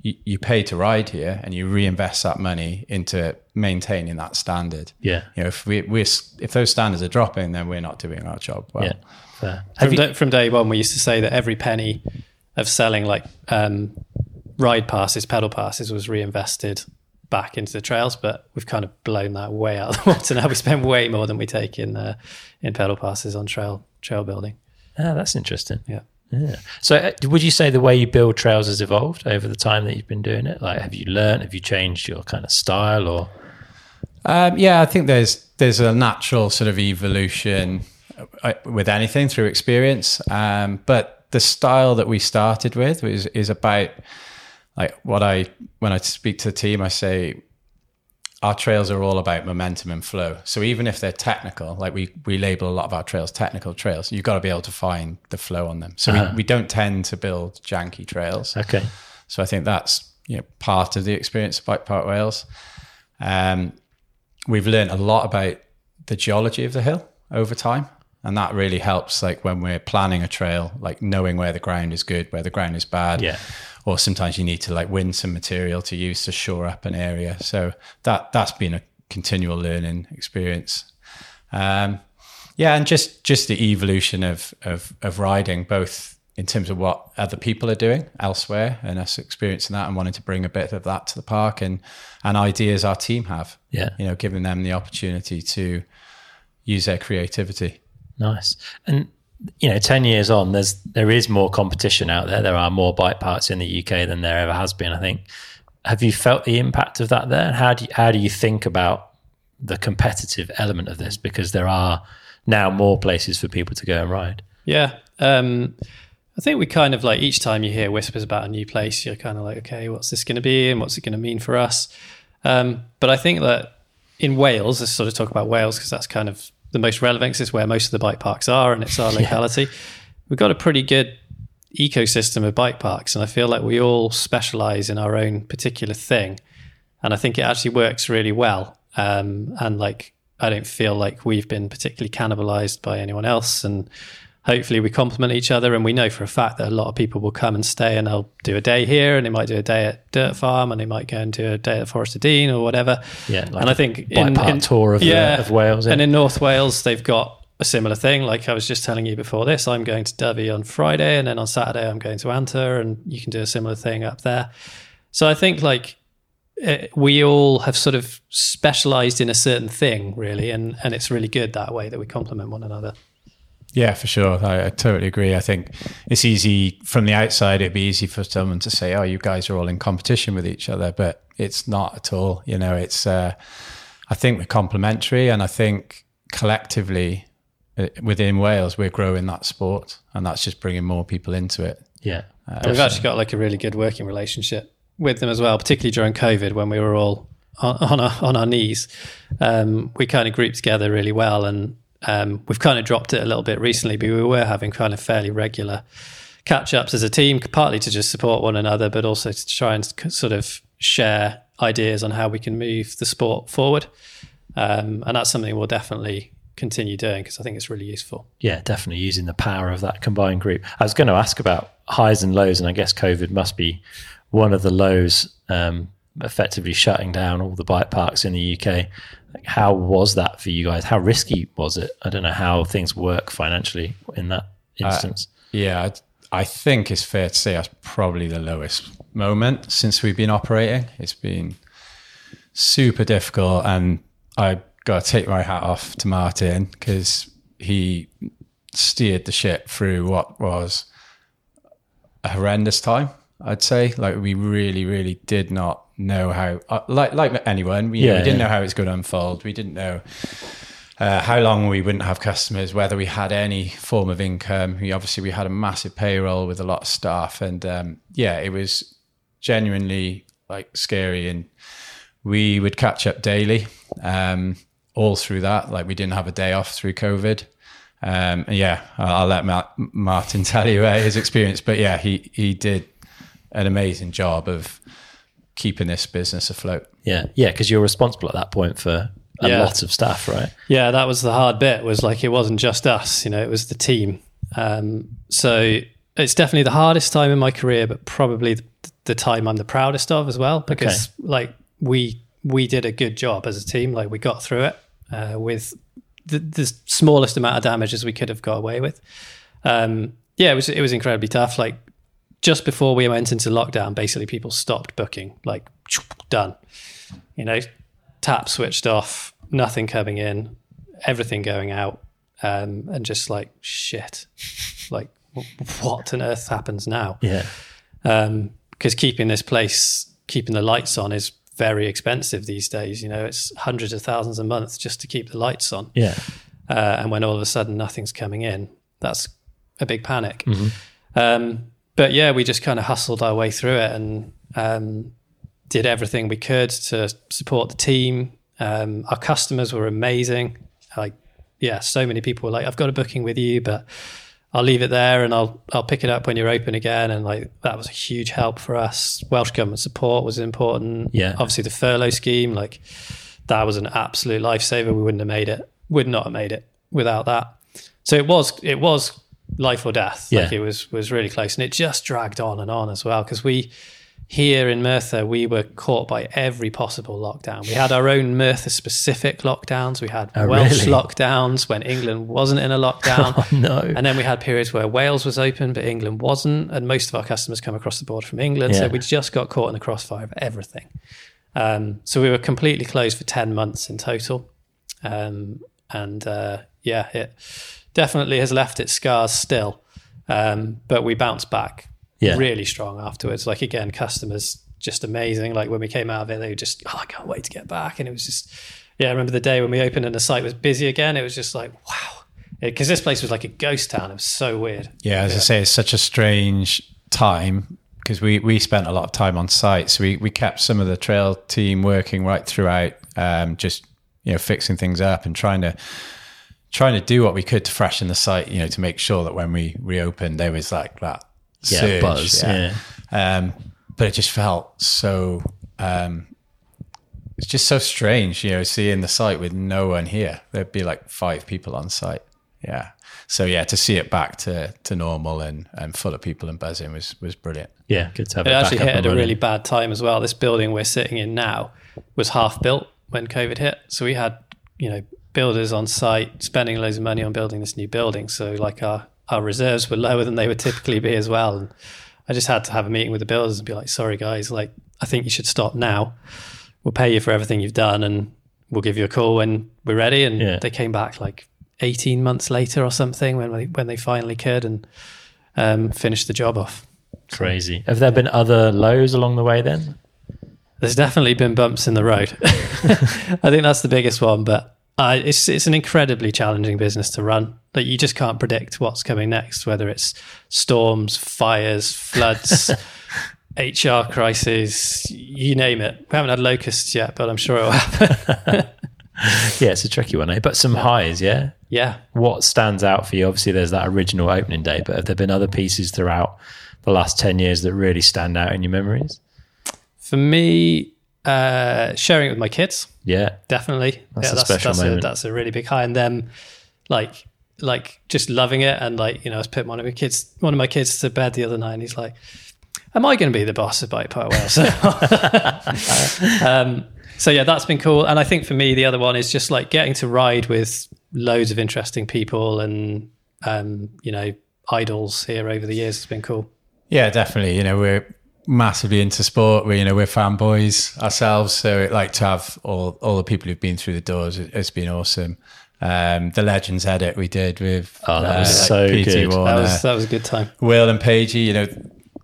you, you pay to ride here and you reinvest that money into maintaining that standard. Yeah. You know, if we we're, if those standards are dropping, then we're not doing our job well. Yeah, fair. From, you, day, from day one, we used to say that every penny of selling like um, ride passes, pedal passes was reinvested back into the trails, but we've kind of blown that way out of the water now. We spend way more than we take in uh, in pedal passes on trail trail building. Ah, that's interesting. Yeah. Yeah. So uh, would you say the way you build trails has evolved over the time that you've been doing it? Like, have you learned, have you changed your kind of style or? Um, yeah, I think there's, there's a natural sort of evolution with anything through experience. Um, but the style that we started with was, is about like what I, when I speak to the team, I say our trails are all about momentum and flow. So even if they're technical, like we, we label a lot of our trails technical trails, you've got to be able to find the flow on them. So uh-huh. we, we don't tend to build janky trails. Okay. So I think that's, you know, part of the experience of Bike Park Wales. Um, we've learned a lot about the geology of the hill over time. And that really helps, like when we're planning a trail, like knowing where the ground is good, where the ground is bad. Yeah. Or sometimes you need to like win some material to use to shore up an area. So that, that's been a continual learning experience. Um, yeah. And just, just the evolution of, of, of riding, both in terms of what other people are doing elsewhere and us experiencing that and wanting to bring a bit of that to the park, and, and ideas our team have, yeah, you know, giving them the opportunity to use their creativity. Nice. And, you know, ten years on, there's, there is more competition out there. There are more bike parks in the U K than there ever has been, I think. Have you felt the impact of that there? How do you, how do you think about the competitive element of this? Because there are now more places for people to go and ride. Yeah. Um, I think we kind of like each time you hear whispers about a new place, you're kind of like, okay, what's this going to be and what's it going to mean for us? Um, but I think that in Wales, let's sort of talk about Wales because that's kind of the most relevant because it's where most of the bike parks are and it's our locality. Yeah. We've got a pretty good ecosystem of bike parks and I feel like we all specialize in our own particular thing. And I think it actually works really well. Um, and like, I don't feel like we've been particularly cannibalized by anyone else. And hopefully we complement each other. And we know for a fact that a lot of people will come and stay and they'll do a day here and they might do a day at Dirt Farm and they might go and do a day at Forest of Dean or whatever. Yeah. Like and I think bike in, park in tour of, yeah, the, of Wales. Yeah. And in North Wales, they've got a similar thing. Like I was just telling you before this, I'm going to Derby on Friday and then on Saturday I'm going to Anter, and you can do a similar thing up there. So I think like it, we all have sort of specialized in a certain thing really. And, and it's really good that way that we complement one another. Yeah, for sure. I, I totally agree. I think it's easy from the outside. It'd be easy for someone to say, oh, you guys are all in competition with each other, but it's not at all. You know, it's, uh, I think we're complementary, and I think collectively uh, within Wales, we're growing that sport, and that's just bringing more people into it. Yeah. Uh, we've so. actually got like a really good working relationship with them as well, particularly during COVID when we were all on, on, our, on our knees. Um, we kind of grouped together really well, and Um, we've kind of dropped it a little bit recently, but we were having kind of fairly regular catch-ups as a team, partly to just support one another, but also to try and sort of share ideas on how we can move the sport forward. Um, and that's something we'll definitely continue doing because I think it's really useful. Yeah, definitely using the power of that combined group. I was going to ask about highs and lows, and I guess COVID must be one of the lows, um, effectively shutting down all the bike parks in the U K. How was that for you guys? How risky was it? I don't know how things work financially in that instance. Uh, yeah, I think it's fair to say that's probably the lowest moment since we've been operating. It's been super difficult, and I got to take my hat off to Martin because he steered the ship through what was a horrendous time, I'd say. Like we really, really did not know how, uh, like like anyone, we, yeah, we didn't yeah. know how it's going to unfold. We didn't know uh, how long we wouldn't have customers, whether we had any form of income. We obviously we had a massive payroll with a lot of staff, and um, yeah, it was genuinely like scary. And we would catch up daily, um, all through that. Like we didn't have a day off through COVID. Um, yeah, I'll, I'll let Ma- Martin tell you uh, his experience, but yeah, he he did an amazing job of keeping this business afloat. Yeah. Yeah. Cause you're responsible at that point for a yeah. lot of staff, right? Yeah. That was the hard bit, was like, it wasn't just us, you know, it was the team. Um, so it's definitely the hardest time in my career, but probably the, the time I'm the proudest of as well, because okay. like we, we did a good job as a team. Like we got through it, uh, with the, the smallest amount of damage as we could have got away with. Um, yeah, it was, it was incredibly tough. Like, just before we went into lockdown, basically people stopped booking, like done. You know, tap switched off, nothing coming in, everything going out, um, and just like, shit, like what on earth happens now? Yeah. Um, because keeping this place, keeping the lights on is very expensive these days. You know, it's hundreds of thousands a month just to keep the lights on. Yeah. Uh, and when all of a sudden nothing's coming in, that's a big panic. Mm-hmm. Um, but yeah, we just kind of hustled our way through it and um, did everything we could to support the team. Um, our customers were amazing. Like, yeah, so many people were like, I've got a booking with you, but I'll leave it there and I'll I'll pick it up when you're open again. And like, that was a huge help for us. Welsh government support was important. Yeah. Obviously the furlough scheme, like that was an absolute lifesaver. We wouldn't have made it, would not have made it without that. So it was, it was life or death. Yeah. Like it was, was really close. And it just dragged on and on as well. Cause we, here in Merthyr, we were caught by every possible lockdown. We had our own Merthyr-specific lockdowns. We had oh, Welsh really? lockdowns when England wasn't in a lockdown. Oh, no. And then we had periods where Wales was open, but England wasn't. And most of our customers come across the border from England. Yeah. So we just got caught in the crossfire of everything. Um, so we were completely closed for ten months in total. Um, and uh, yeah, it definitely has left its scars still. Um, but we bounced back. Yeah. Really strong afterwards. Like again, customers just amazing. Like when we came out of it, they were just, oh, I can't wait to get back. And it was just, yeah, I remember the day when we opened and the site was busy again. It was just like, wow. Because this place was like a ghost town. It was so weird. Yeah, as yeah. I say, it's such a strange time because we, we spent a lot of time on site. So we, we kept some of the trail team working right throughout, um, just, you know, fixing things up and trying to, trying to do what we could to freshen the site, you know, to make sure that when we reopened, there was like that. Yeah, surge, buzz. Yeah. yeah. Um, but it just felt so, um, it's just so strange, you know, seeing the site with no one here. There'd be like five people on site. Yeah. So yeah, to see it back to, to normal and, and full of people and buzzing was, was brilliant. Yeah. Good to have it. It actually hit at a really bad time as well. This building we're sitting in now was half built when COVID hit. So we had, you know, builders on site spending loads of money on building this new building. So like our, our reserves were lower than they would typically be as well. And I just had to have a meeting with the builders and be like, sorry guys, like, I think you should stop now. We'll pay you for everything you've done and we'll give you a call when we're ready. And yeah. they came back like eighteen months later or something when, we, when they finally could and um, finished the job off. Crazy. Have there been other lows along the way then? There's definitely been bumps in the road. I think that's the biggest one, but Uh, it's it's an incredibly challenging business to run. Like you just can't predict what's coming next, whether it's storms, fires, floods, H R crises, you name it. We haven't had locusts yet, but I'm sure it will happen. Yeah, it's a tricky one, eh? But some highs, yeah? Yeah. What stands out for you? Obviously, there's that original opening day, but have there been other pieces throughout the last ten years that really stand out in your memories? For me... Uh, sharing it with my kids. Yeah. Definitely. That's yeah, a that's, special that's moment. A, that's a really big high. And them like, like just loving it. And like, you know, I was putting one of my kids, one of my kids to bed the other night and he's like, am I going to be the boss of Bike Park Wales? um, so yeah, that's been cool. And I think for me, the other one is just like getting to ride with loads of interesting people and, um, you know, idols here over the years has been cool. Yeah, definitely. You know, we're, massively into sport. We, you know, we're fanboys ourselves, so it like to have all all the people who've been through the doors. It, it's been awesome. Um, the Legends edit we did with oh, that uh, was like so P T good. Warner, that was that was a good time. Will and Pagey, you know,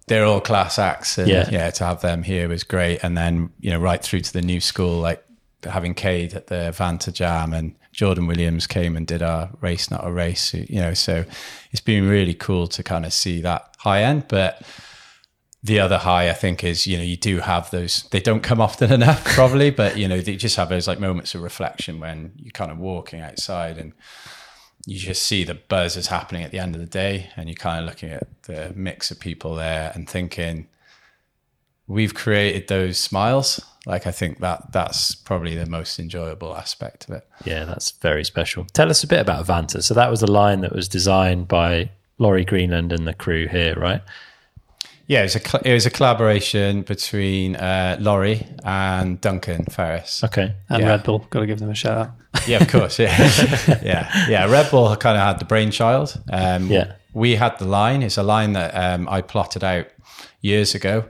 they're all class acts, and yeah. yeah, to have them here was great. And then you know, right through to the new school, like having Cade at the Vanta Jam, and Jordan Williams came and did our Race Not a Race. You know, so it's been really cool to kind of see that high end, but. The other high, I think, is, you know, you do have those, they don't come often enough probably, but, you know, you just have those like moments of reflection when you're kind of walking outside and you just see the buzz is happening at the end of the day and you're kind of looking at the mix of people there and thinking, we've created those smiles. Like, I think that that's probably the most enjoyable aspect of it. Yeah, that's very special. Tell us a bit about Vanta. So that was a line that was designed by Laurie Greenland and the crew here, right? Yeah, it was a it was a collaboration between uh, Laurie and Duncan Ferris. Okay, and yeah. Red Bull. Got to give them a shout out. Yeah, of course. Yeah, yeah, yeah. Red Bull kind of had the brainchild. Um, yeah, we had the line. It's a line that um, I plotted out years ago,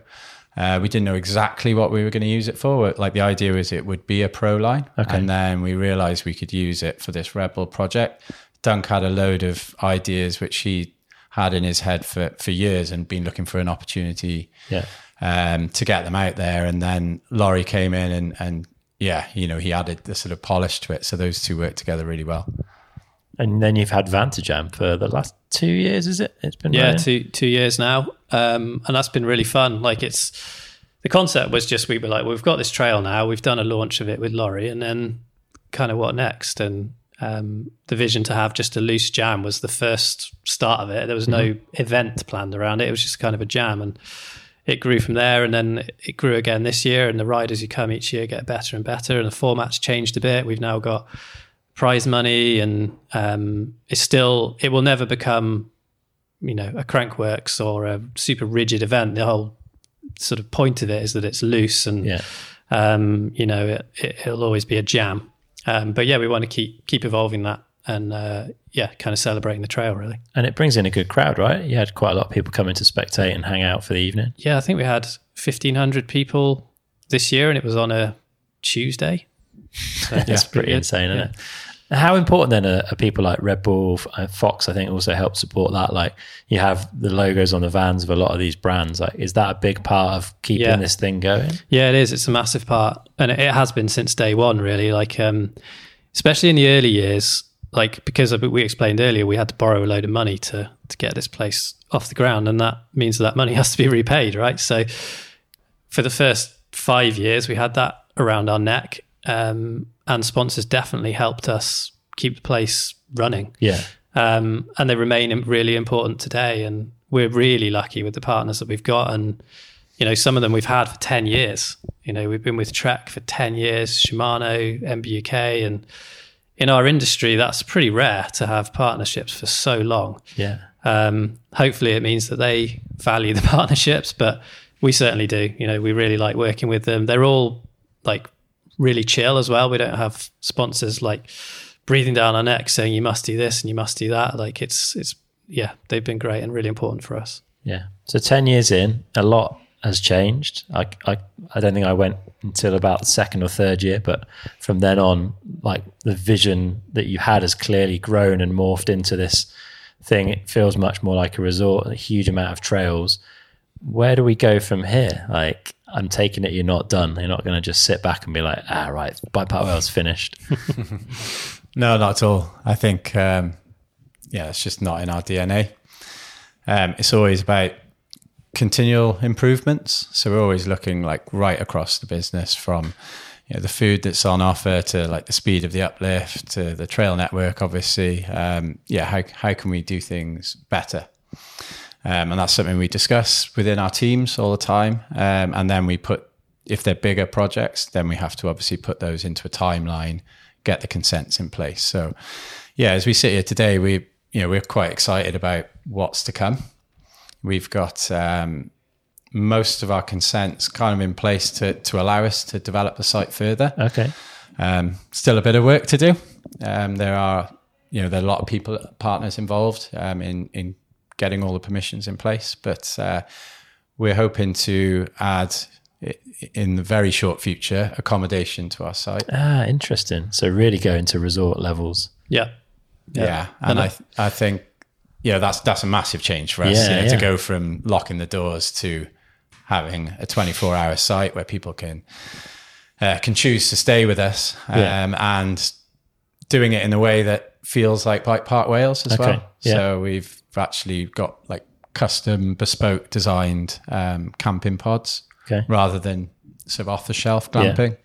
Uh, we didn't know exactly what we were going to use it for. Like, the idea is it would be a pro line. Okay. And then we realized we could use it for this Red Bull project. Dunk had a load of ideas which he had in his head for, for years and been looking for an opportunity yeah. um, to get them out there. And then Laurie came in and, and yeah, you know, he added the sort of polish to it. So those two worked together really well. And then you've had Vantajam for the last two years, is it? It's been yeah, running. two two years now, um, and that's been really fun. Like, it's the concept was just we were like, well, we've got this trail now. We've done a launch of it with Laurie, and then kind of what next? And um, the vision to have just a loose jam was the first start of it. There was no mm-hmm. event planned around it. It was just kind of a jam, and it grew from there. And then it grew again this year. And the riders who come each year get better and better. And the format's changed a bit. We've now got prize money, and um, it's still, it will never become, you know, a Crankworx or a super rigid event. The whole sort of point of it is that it's loose and, yeah. um, you know, it, it, it'll always be a jam. Um, but yeah, we want to keep, keep evolving that and, uh, yeah, kind of celebrating the trail really. And it brings in a good crowd, right? You had quite a lot of people come in to spectate and hang out for the evening. Yeah, I think we had fifteen hundred people this year, and it was on a Tuesday. So yeah, that's pretty insane, isn't yeah. it? How important then are, are people like Red Bull and Fox? I think also help support that. Like, you have the logos on the vans of a lot of these brands. Like, is that a big part of keeping yeah. this thing going? Yeah, it is. It's a massive part, and it, it has been since day one, really. Like, um, especially in the early years, like, because we explained earlier, we had to borrow a load of money to to get this place off the ground, and that means that money has to be repaid, right? So, for the first five years, we had that around our neck. Um, and sponsors definitely helped us keep the place running. Yeah. Um, and they remain really important today. And we're really lucky with the partners that we've got. And, you know, some of them we've had for ten years. You know, we've been with Trek for ten years, Shimano, M B U K. And in our industry, that's pretty rare to have partnerships for so long. Yeah. Um, hopefully it means that they value the partnerships, but we certainly do. You know, we really like working with them. They're all like, really chill as well. We don't have sponsors like breathing down our neck saying you must do this and you must do that. Like, it's it's yeah, they've been great and really important for us. Yeah. So ten years in, a lot has changed. I I, I don't think I went until about the second or third year, but from then on, like, the vision that you had has clearly grown and morphed into this thing. It feels much more like a resort, a huge amount of trails. Where do we go from here? Like, I'm taking it you're not done. You're not going to just sit back and be like, ah, right, Bike Park Wales finished. No, not at all. I think, um, yeah, it's just not in our D N A. Um, it's always about continual improvements. So we're always looking like right across the business, from, you know, the food that's on offer to like the speed of the uplift to the trail network, obviously. Um, yeah, how how can we do things better? Um, and that's something we discuss within our teams all the time. Um, and then we put, if they're bigger projects, then we have to obviously put those into a timeline, get the consents in place. So yeah, as we sit here today, we, you know, we're quite excited about what's to come. We've got um, most of our consents kind of in place to, to allow us to develop the site further. Okay. Um, still a bit of work to do. Um, there are, you know, there are a lot of people, partners involved um, in, in, getting all the permissions in place, but uh, we're hoping to add in the very short future accommodation to our site. Ah, interesting. So really going to resort levels. Yeah. Yeah. yeah. And, and I, th- I think, yeah, that's, that's a massive change for us yeah, you know, yeah. to go from locking the doors to having a twenty-four hour site where people can, uh, can choose to stay with us um, yeah. and doing it in a way that feels like Bike Park Wales as okay. well. Yeah. So we've, actually got like custom bespoke designed um camping pods okay. rather than sort of off the shelf glamping yeah.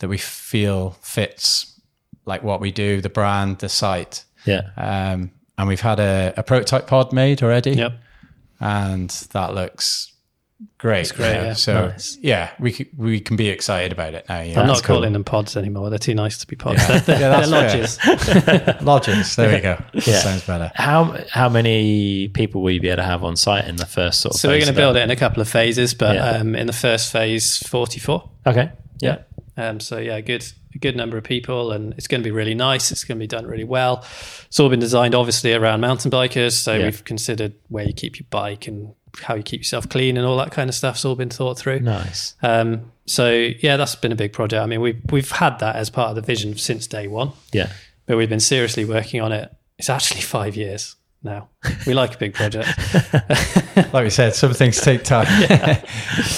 that we feel fits like what we do, the brand, the site. Yeah. Um, and we've had a, a prototype pod made already. Yep. And that looks great. It's great. You know? Yeah. So nice. yeah, we c- we can be excited about it now. Yeah. I'm not cool. calling them pods anymore. They're too nice to be pods. Yeah. They're, yeah, they're lodges. Lodges. There we go. Yeah. Sounds better. How how many people will you be able to have on site in the first sort of? So phase we're going to build it in a couple of phases, but yeah. um, in the first phase, forty-four. Okay. Yeah. yeah. Um. So yeah, good a good number of people, and it's going to be really nice. It's going to be done really well. It's all been designed, obviously, around mountain bikers. So yeah. we've considered where you keep your bike and how you keep yourself clean and all that kind of stuff's all been thought through. Nice. Um, so yeah, that's been a big project. I mean, we've, we've had that as part of the vision since day one. Yeah. But we've been seriously working on it. It's actually five years now. We like a big project. Like we said, some things take time. Yeah.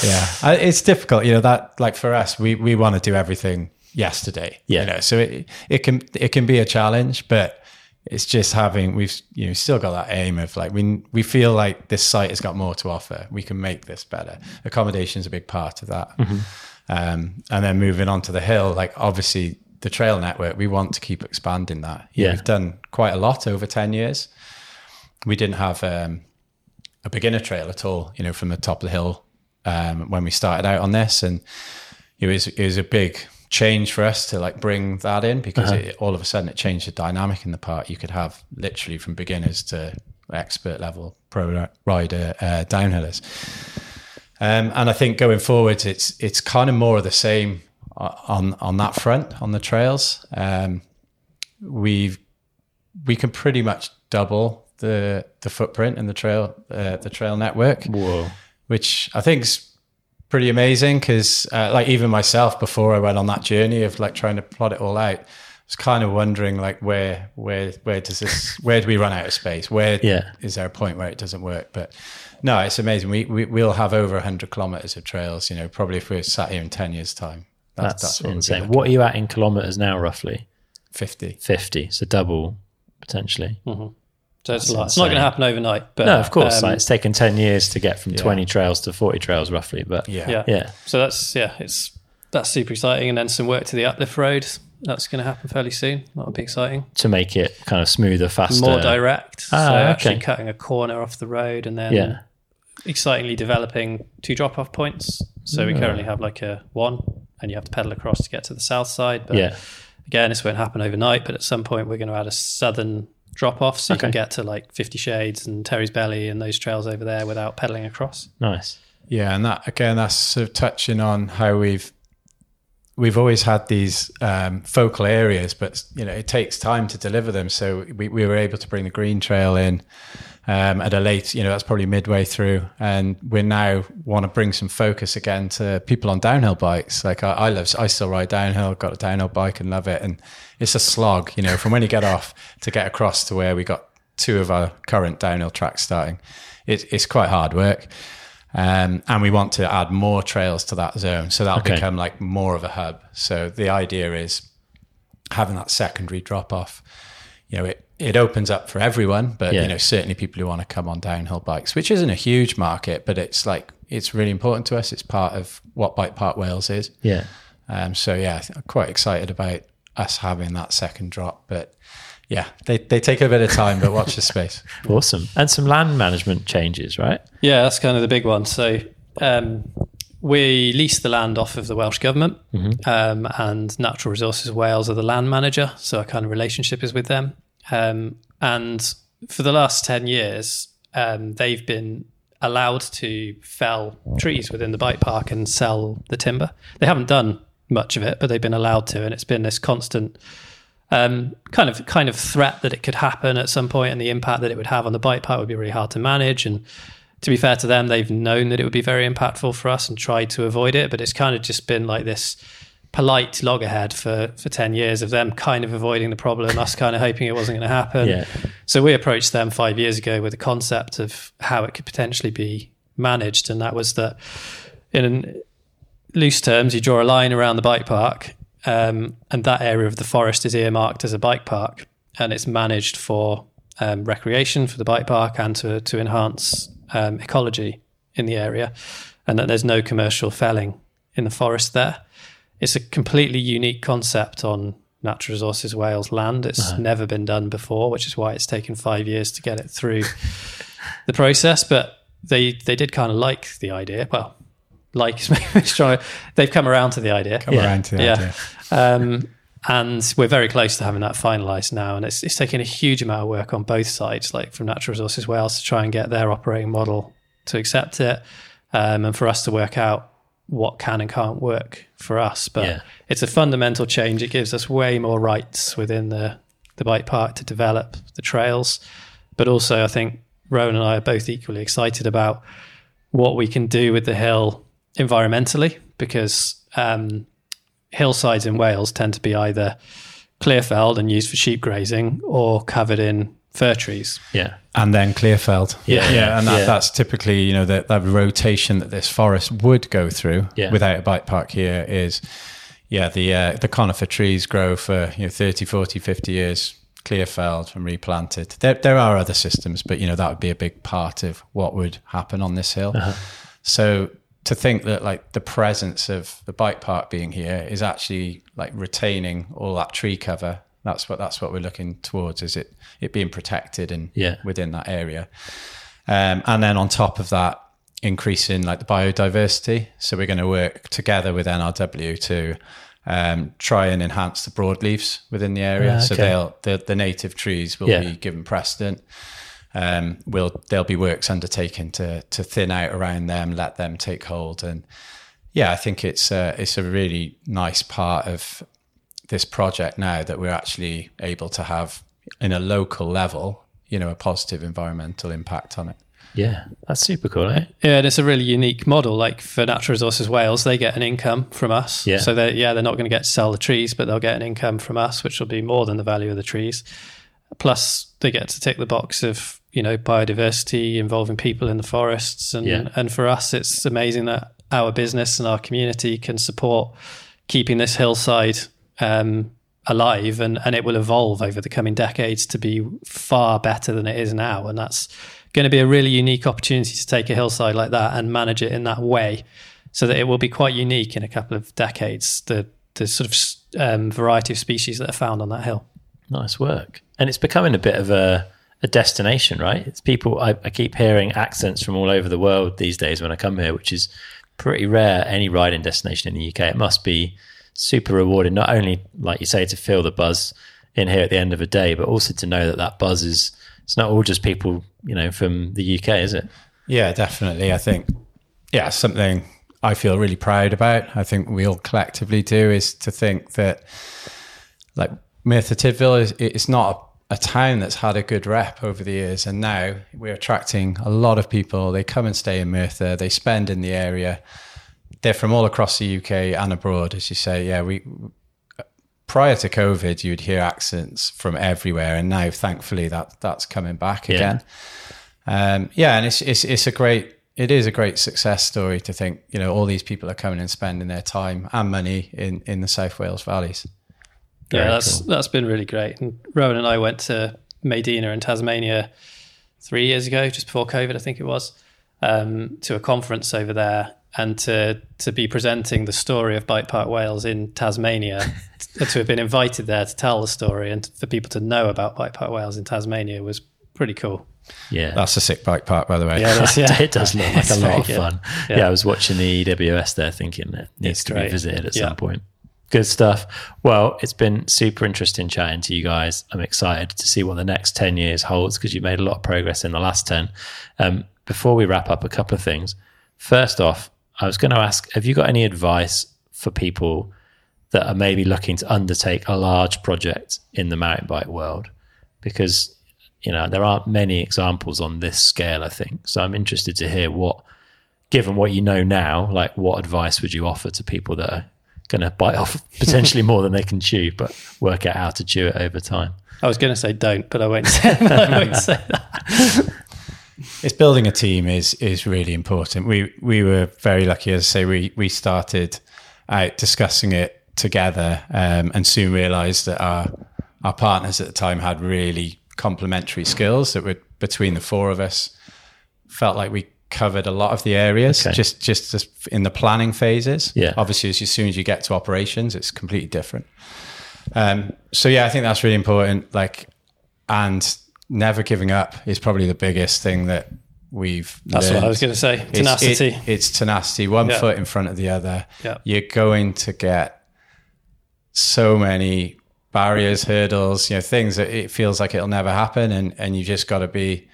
Yeah. I, it's difficult, you know, that like for us, we, we want to do everything yesterday, yeah. You know, so it, it can, it can be a challenge, but it's just having, we've, you know, still got that aim of like, we, we feel like this site has got more to offer. We can make this better. Accommodation's a big part of that. Mm-hmm. Um, and then moving on to the hill, like obviously the trail network, we want to keep expanding that. Yeah. Yeah, we've done quite a lot over ten years. We didn't have um, a beginner trail at all, you know, from the top of the hill um, when we started out on this. And it was, it was a big change for us to like bring that in because uh-huh. it, all of a sudden it changed the dynamic in the park. You could have literally from beginners to expert level pro rider uh, downhillers. Um, and I think going forward, it's it's kind of more of the same on on that front, on the trails. Um, we've we can pretty much double the the footprint and the trail uh, the trail network. Whoa. Which I think's pretty amazing because uh, like even myself before I went on that journey of like trying to plot it all out, I was kind of wondering like where where where does this where do we run out of space, where yeah. is there a point where it doesn't work? But no, it's amazing. We, we we'll have over one hundred kilometers of trails, you know, probably if we're sat here in ten years time. That's, that's, that's what insane. What are you at in kilometers now? Roughly fifty fifty, so double potentially. Mm-hmm. So it's, it's not going to happen overnight. But, no, of course. Um, like it's taken ten years to get from yeah. twenty trails to forty trails roughly. But yeah. yeah. yeah. So that's, yeah, it's that's super exciting. And then some work to the uplift road. That's going to happen fairly soon. That'll be exciting. To make it kind of smoother, faster. More direct. Ah, so okay. actually cutting a corner off the road and then yeah. excitingly developing two drop-off points. So we mm. currently have like a one and you have to pedal across to get to the south side. But yeah. again, this won't happen overnight. But at some point, we're going to add a southern drop off so okay. you can get to like fifty shades and Terry's Belly and those trails over there without pedaling across. Nice. Yeah, and that again, that's sort of touching on how we've we've always had these um focal areas, but you know, it takes time to deliver them. So we, we were able to bring the green trail in um at a late, you know, that's probably midway through, and we now want to bring some focus again to people on downhill bikes. Like I, I love I still ride downhill, got a downhill bike and love it, and it's a slog, you know, from when you get off to get across to where we got two of our current downhill tracks starting. It, it's quite hard work, um and we want to add more trails to that zone, so that'll okay. become like more of a hub. So the idea is having that secondary drop off, you know, it It opens up for everyone, but yeah. you know, certainly people who want to come on downhill bikes, which isn't a huge market, but it's like it's really important to us. It's part of what Bike Park Wales is. Yeah. Um. So yeah, I'm quite excited about us having that second drop, but yeah, they they take a bit of time, but watch the space. Awesome. And some land management changes, right? Yeah, that's kind of the big one. So um, we lease the land off of the Welsh government, mm-hmm. um, and Natural Resources Wales are the land manager, so our kind of relationship is with them. Um, and for the last ten years, um, they've been allowed to fell trees within the bike park and sell the timber. They haven't done much of it, but they've been allowed to, and it's been this constant um, kind of kind of threat that it could happen at some point, and the impact that it would have on the bike park would be really hard to manage. And to be fair to them, they've known that it would be very impactful for us and tried to avoid it, but it's kind of just been like this polite loggerhead for for ten years of them kind of avoiding the problem, us kind of hoping it wasn't going to happen. Yeah. So we approached them five years ago with a concept of how it could potentially be managed, and that was that in loose terms you draw a line around the bike park, um, and that area of the forest is earmarked as a bike park, and it's managed for um, recreation for the bike park and to to enhance um, ecology in the area, and that there's no commercial felling in the forest there. It's a completely unique concept on Natural Resources Wales land. It's uh-huh. never been done before, which is why it's taken five years to get it through the process. But they they did kind of like the idea. Well, like is maybe strong. They've come around to the idea. Come yeah. around to the yeah. idea. Um, and we're very close to having that finalised now. And it's it's taken a huge amount of work on both sides, like from Natural Resources Wales to try and get their operating model to accept it, um, and for us to work out what can and can't work for us. But yeah. it's a fundamental change. It gives us way more rights within the, the bike park to develop the trails. But also I think Rowan and I are both equally excited about what we can do with the hill environmentally, because um, hillsides in Wales tend to be either clearfelled and used for sheep grazing or covered in fir trees. Yeah. And then clearfelled. Yeah. Yeah. And that, yeah. that's typically, you know, the, that rotation that this forest would go through yeah. without a bike park here is, yeah, the uh, the conifer trees grow for, you know, thirty, forty, fifty years, clearfelled and replanted. There, there are other systems, but, you know, that would be a big part of what would happen on this hill. Uh-huh. So to think that, like, the presence of the bike park being here is actually, like, retaining all that tree cover. That's what that's what we're looking towards, is it it being protected and yeah. within that area. Um, and then on top of that, increasing, like, the biodiversity. So we're going to work together with N R W to um, try and enhance the broadleaves within the area. Yeah, okay. So they'll the, the native trees will yeah. be given precedent. Um, will there'll be works undertaken to to thin out around them, let them take hold. And yeah, I think it's uh, it's a really nice part of this project now that we're actually able to have, in a local level, you know, a positive environmental impact on it. Yeah, that's super cool, eh? Yeah, and it's a really unique model. Like, for Natural Resources Wales, they get an income from us. Yeah. So they're, yeah, they're not going to get to sell the trees, but they'll get an income from us, which will be more than the value of the trees. Plus, they get to tick the box of, you know, biodiversity, involving people in the forests. And, yeah. and for us, it's amazing that our business and our community can support keeping this hillside um, alive, and, and it will evolve over the coming decades to be far better than it is now. And that's going to be a really unique opportunity to take a hillside like that and manage it in that way, so that it will be quite unique in a couple of decades, the, the sort of um, variety of species that are found on that hill. Nice work. And it's becoming a bit of a, a destination, right? It's people, I, I keep hearing accents from all over the world these days when I come here, which is pretty rare, any riding destination in the U K. It must be super rewarding, not only, like you say, to feel the buzz in here at the end of a day, but also to know that that buzz is, it's not all just people, you know, from the U K, is it? Yeah, definitely. I think, yeah, something I feel really proud about, I think we all collectively do, is to think that, like, Merthyr Tydfil is, it's not a, a town that's had a good rep over the years, and now we're attracting a lot of people. They come and stay in Merthyr, they spend in the area. They're from all across the U K and abroad, as you say. Yeah, we prior to COVID, you'd hear accents from everywhere, and now, thankfully, that that's coming back yeah. again. Um, yeah, and it's it's it's a great it is a great success story to think, you know, all these people are coming and spending their time and money in in the South Wales valleys. Very yeah, that's cool. That's been really great. And Rowan and I went to Medina in Tasmania three years ago, just before COVID, I think it was, um, to a conference over there, and to to be presenting the story of Bike Park Wales in Tasmania, to have been invited there to tell the story and for people to know about Bike Park Wales in Tasmania was pretty cool. Yeah, that's a sick bike park, by the way. Yeah, that's, yeah. It does look like it's a lot of good. Fun. Yeah. yeah, I was watching the E W S there, thinking it needs it's to great. Be visited at yeah. some point. Good stuff. Well, it's been super interesting chatting to you guys. I'm excited to see what the next ten years holds, because you've made a lot of progress in the last ten. Um, before we wrap up, a couple of things. First off, I was going to ask, have you got any advice for people that are maybe looking to undertake a large project in the mountain bike world? Because, you know, there aren't many examples on this scale, I think. So I'm interested to hear what, given what you know now, like, what advice would you offer to people that are going to bite off potentially more than they can chew, but work out how to chew it over time? I was going to say don't, but I won't say, I won't say that. It's building a team is is really important. We we were very lucky, as I say, we we started out discussing it together, um, and soon realised that our our partners at the time had really complementary skills that were, between the four of us, felt like we covered a lot of the areas, okay. just, just just in the planning phases. Yeah. Obviously, as, as soon as you get to operations, it's completely different. Um, so yeah, I think that's really important. Like, and never giving up is probably the biggest thing that we've That's learned. What I was going to say. Tenacity. It's, it, it's tenacity, one yeah. foot in front of the other. Yeah. You're going to get so many barriers, hurdles, you know, things that it feels like it'll never happen, and, and you just got to be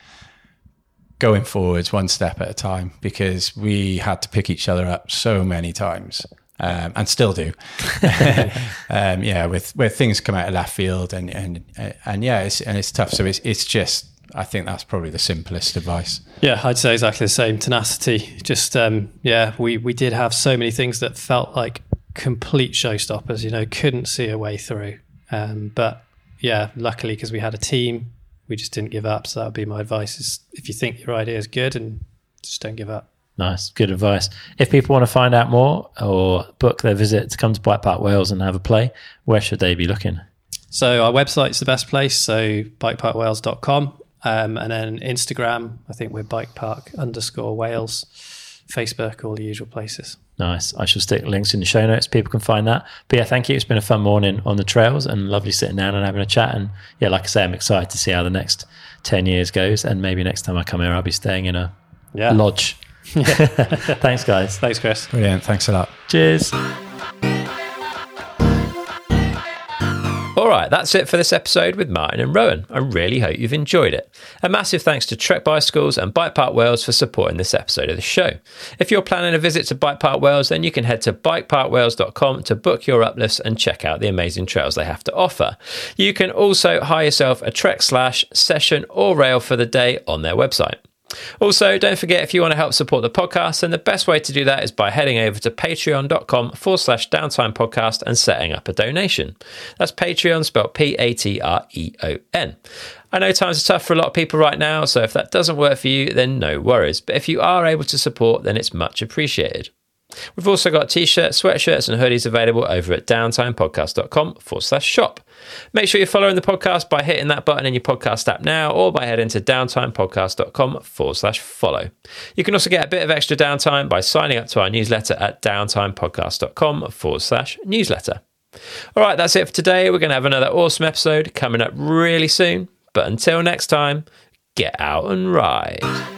going forwards one step at a time, because we had to pick each other up so many times, um, and still do. um, yeah, with where things come out of left field, and and and yeah, it's and it's tough. So it's it's just I think that's probably the simplest advice. Yeah, I'd say exactly the same. Tenacity. Just, um, yeah, we, we did have so many things that felt like complete showstoppers, you know, couldn't see a way through. Um, but yeah, luckily, because we had a team, we just didn't give up. So that would be my advice, is if you think your idea is good, and just don't give up. Nice. Good advice. If people want to find out more or book their visit to come to Bike Park Wales and have a play, where should they be looking? So our website's the best place. So bike park wales dot com. Um, and then Instagram, I think we're bikepark underscore Wales, Facebook, all the usual places. Nice. I shall stick links in the show notes. People can find that. But yeah, thank you. It's been a fun morning on the trails and lovely sitting down and having a chat. And yeah, like I say, I'm excited to see how the next ten years goes. And maybe next time I come here, I'll be staying in a yeah. lodge. Yeah. Thanks, guys. Thanks, Chris. Brilliant. Thanks a lot. Cheers. All right, that's it for this episode with Martin and Rowan. I really hope you've enjoyed it. A massive thanks to Trek Bicycles and Bike Park Wales for supporting this episode of the show. If you're planning a visit to Bike Park Wales, then you can head to bike park wales dot com to book your uplifts and check out the amazing trails they have to offer. You can also hire yourself a Trek slash session or rail for the day on their website. Also, don't forget, if you want to help support the podcast, then the best way to do that is by heading over to patreon.com forward slash downtime podcast and setting up a donation. That's Patreon, spelled P A T R E O N. I know times are tough for a lot of people right now, so if that doesn't work for you, then no worries. But if you are able to support, then it's much appreciated. We've also got t-shirts, sweatshirts and hoodies available over at downtimepodcast.com forward slash shop. Make sure you're following the podcast by hitting that button in your podcast app now, or by heading to downtimepodcast.com forward slash follow. You can also get a bit of extra downtime by signing up to our newsletter at downtimepodcast.com forward slash newsletter. All right, that's it for today. We're going to have another awesome episode coming up really soon. But until next time, get out and ride.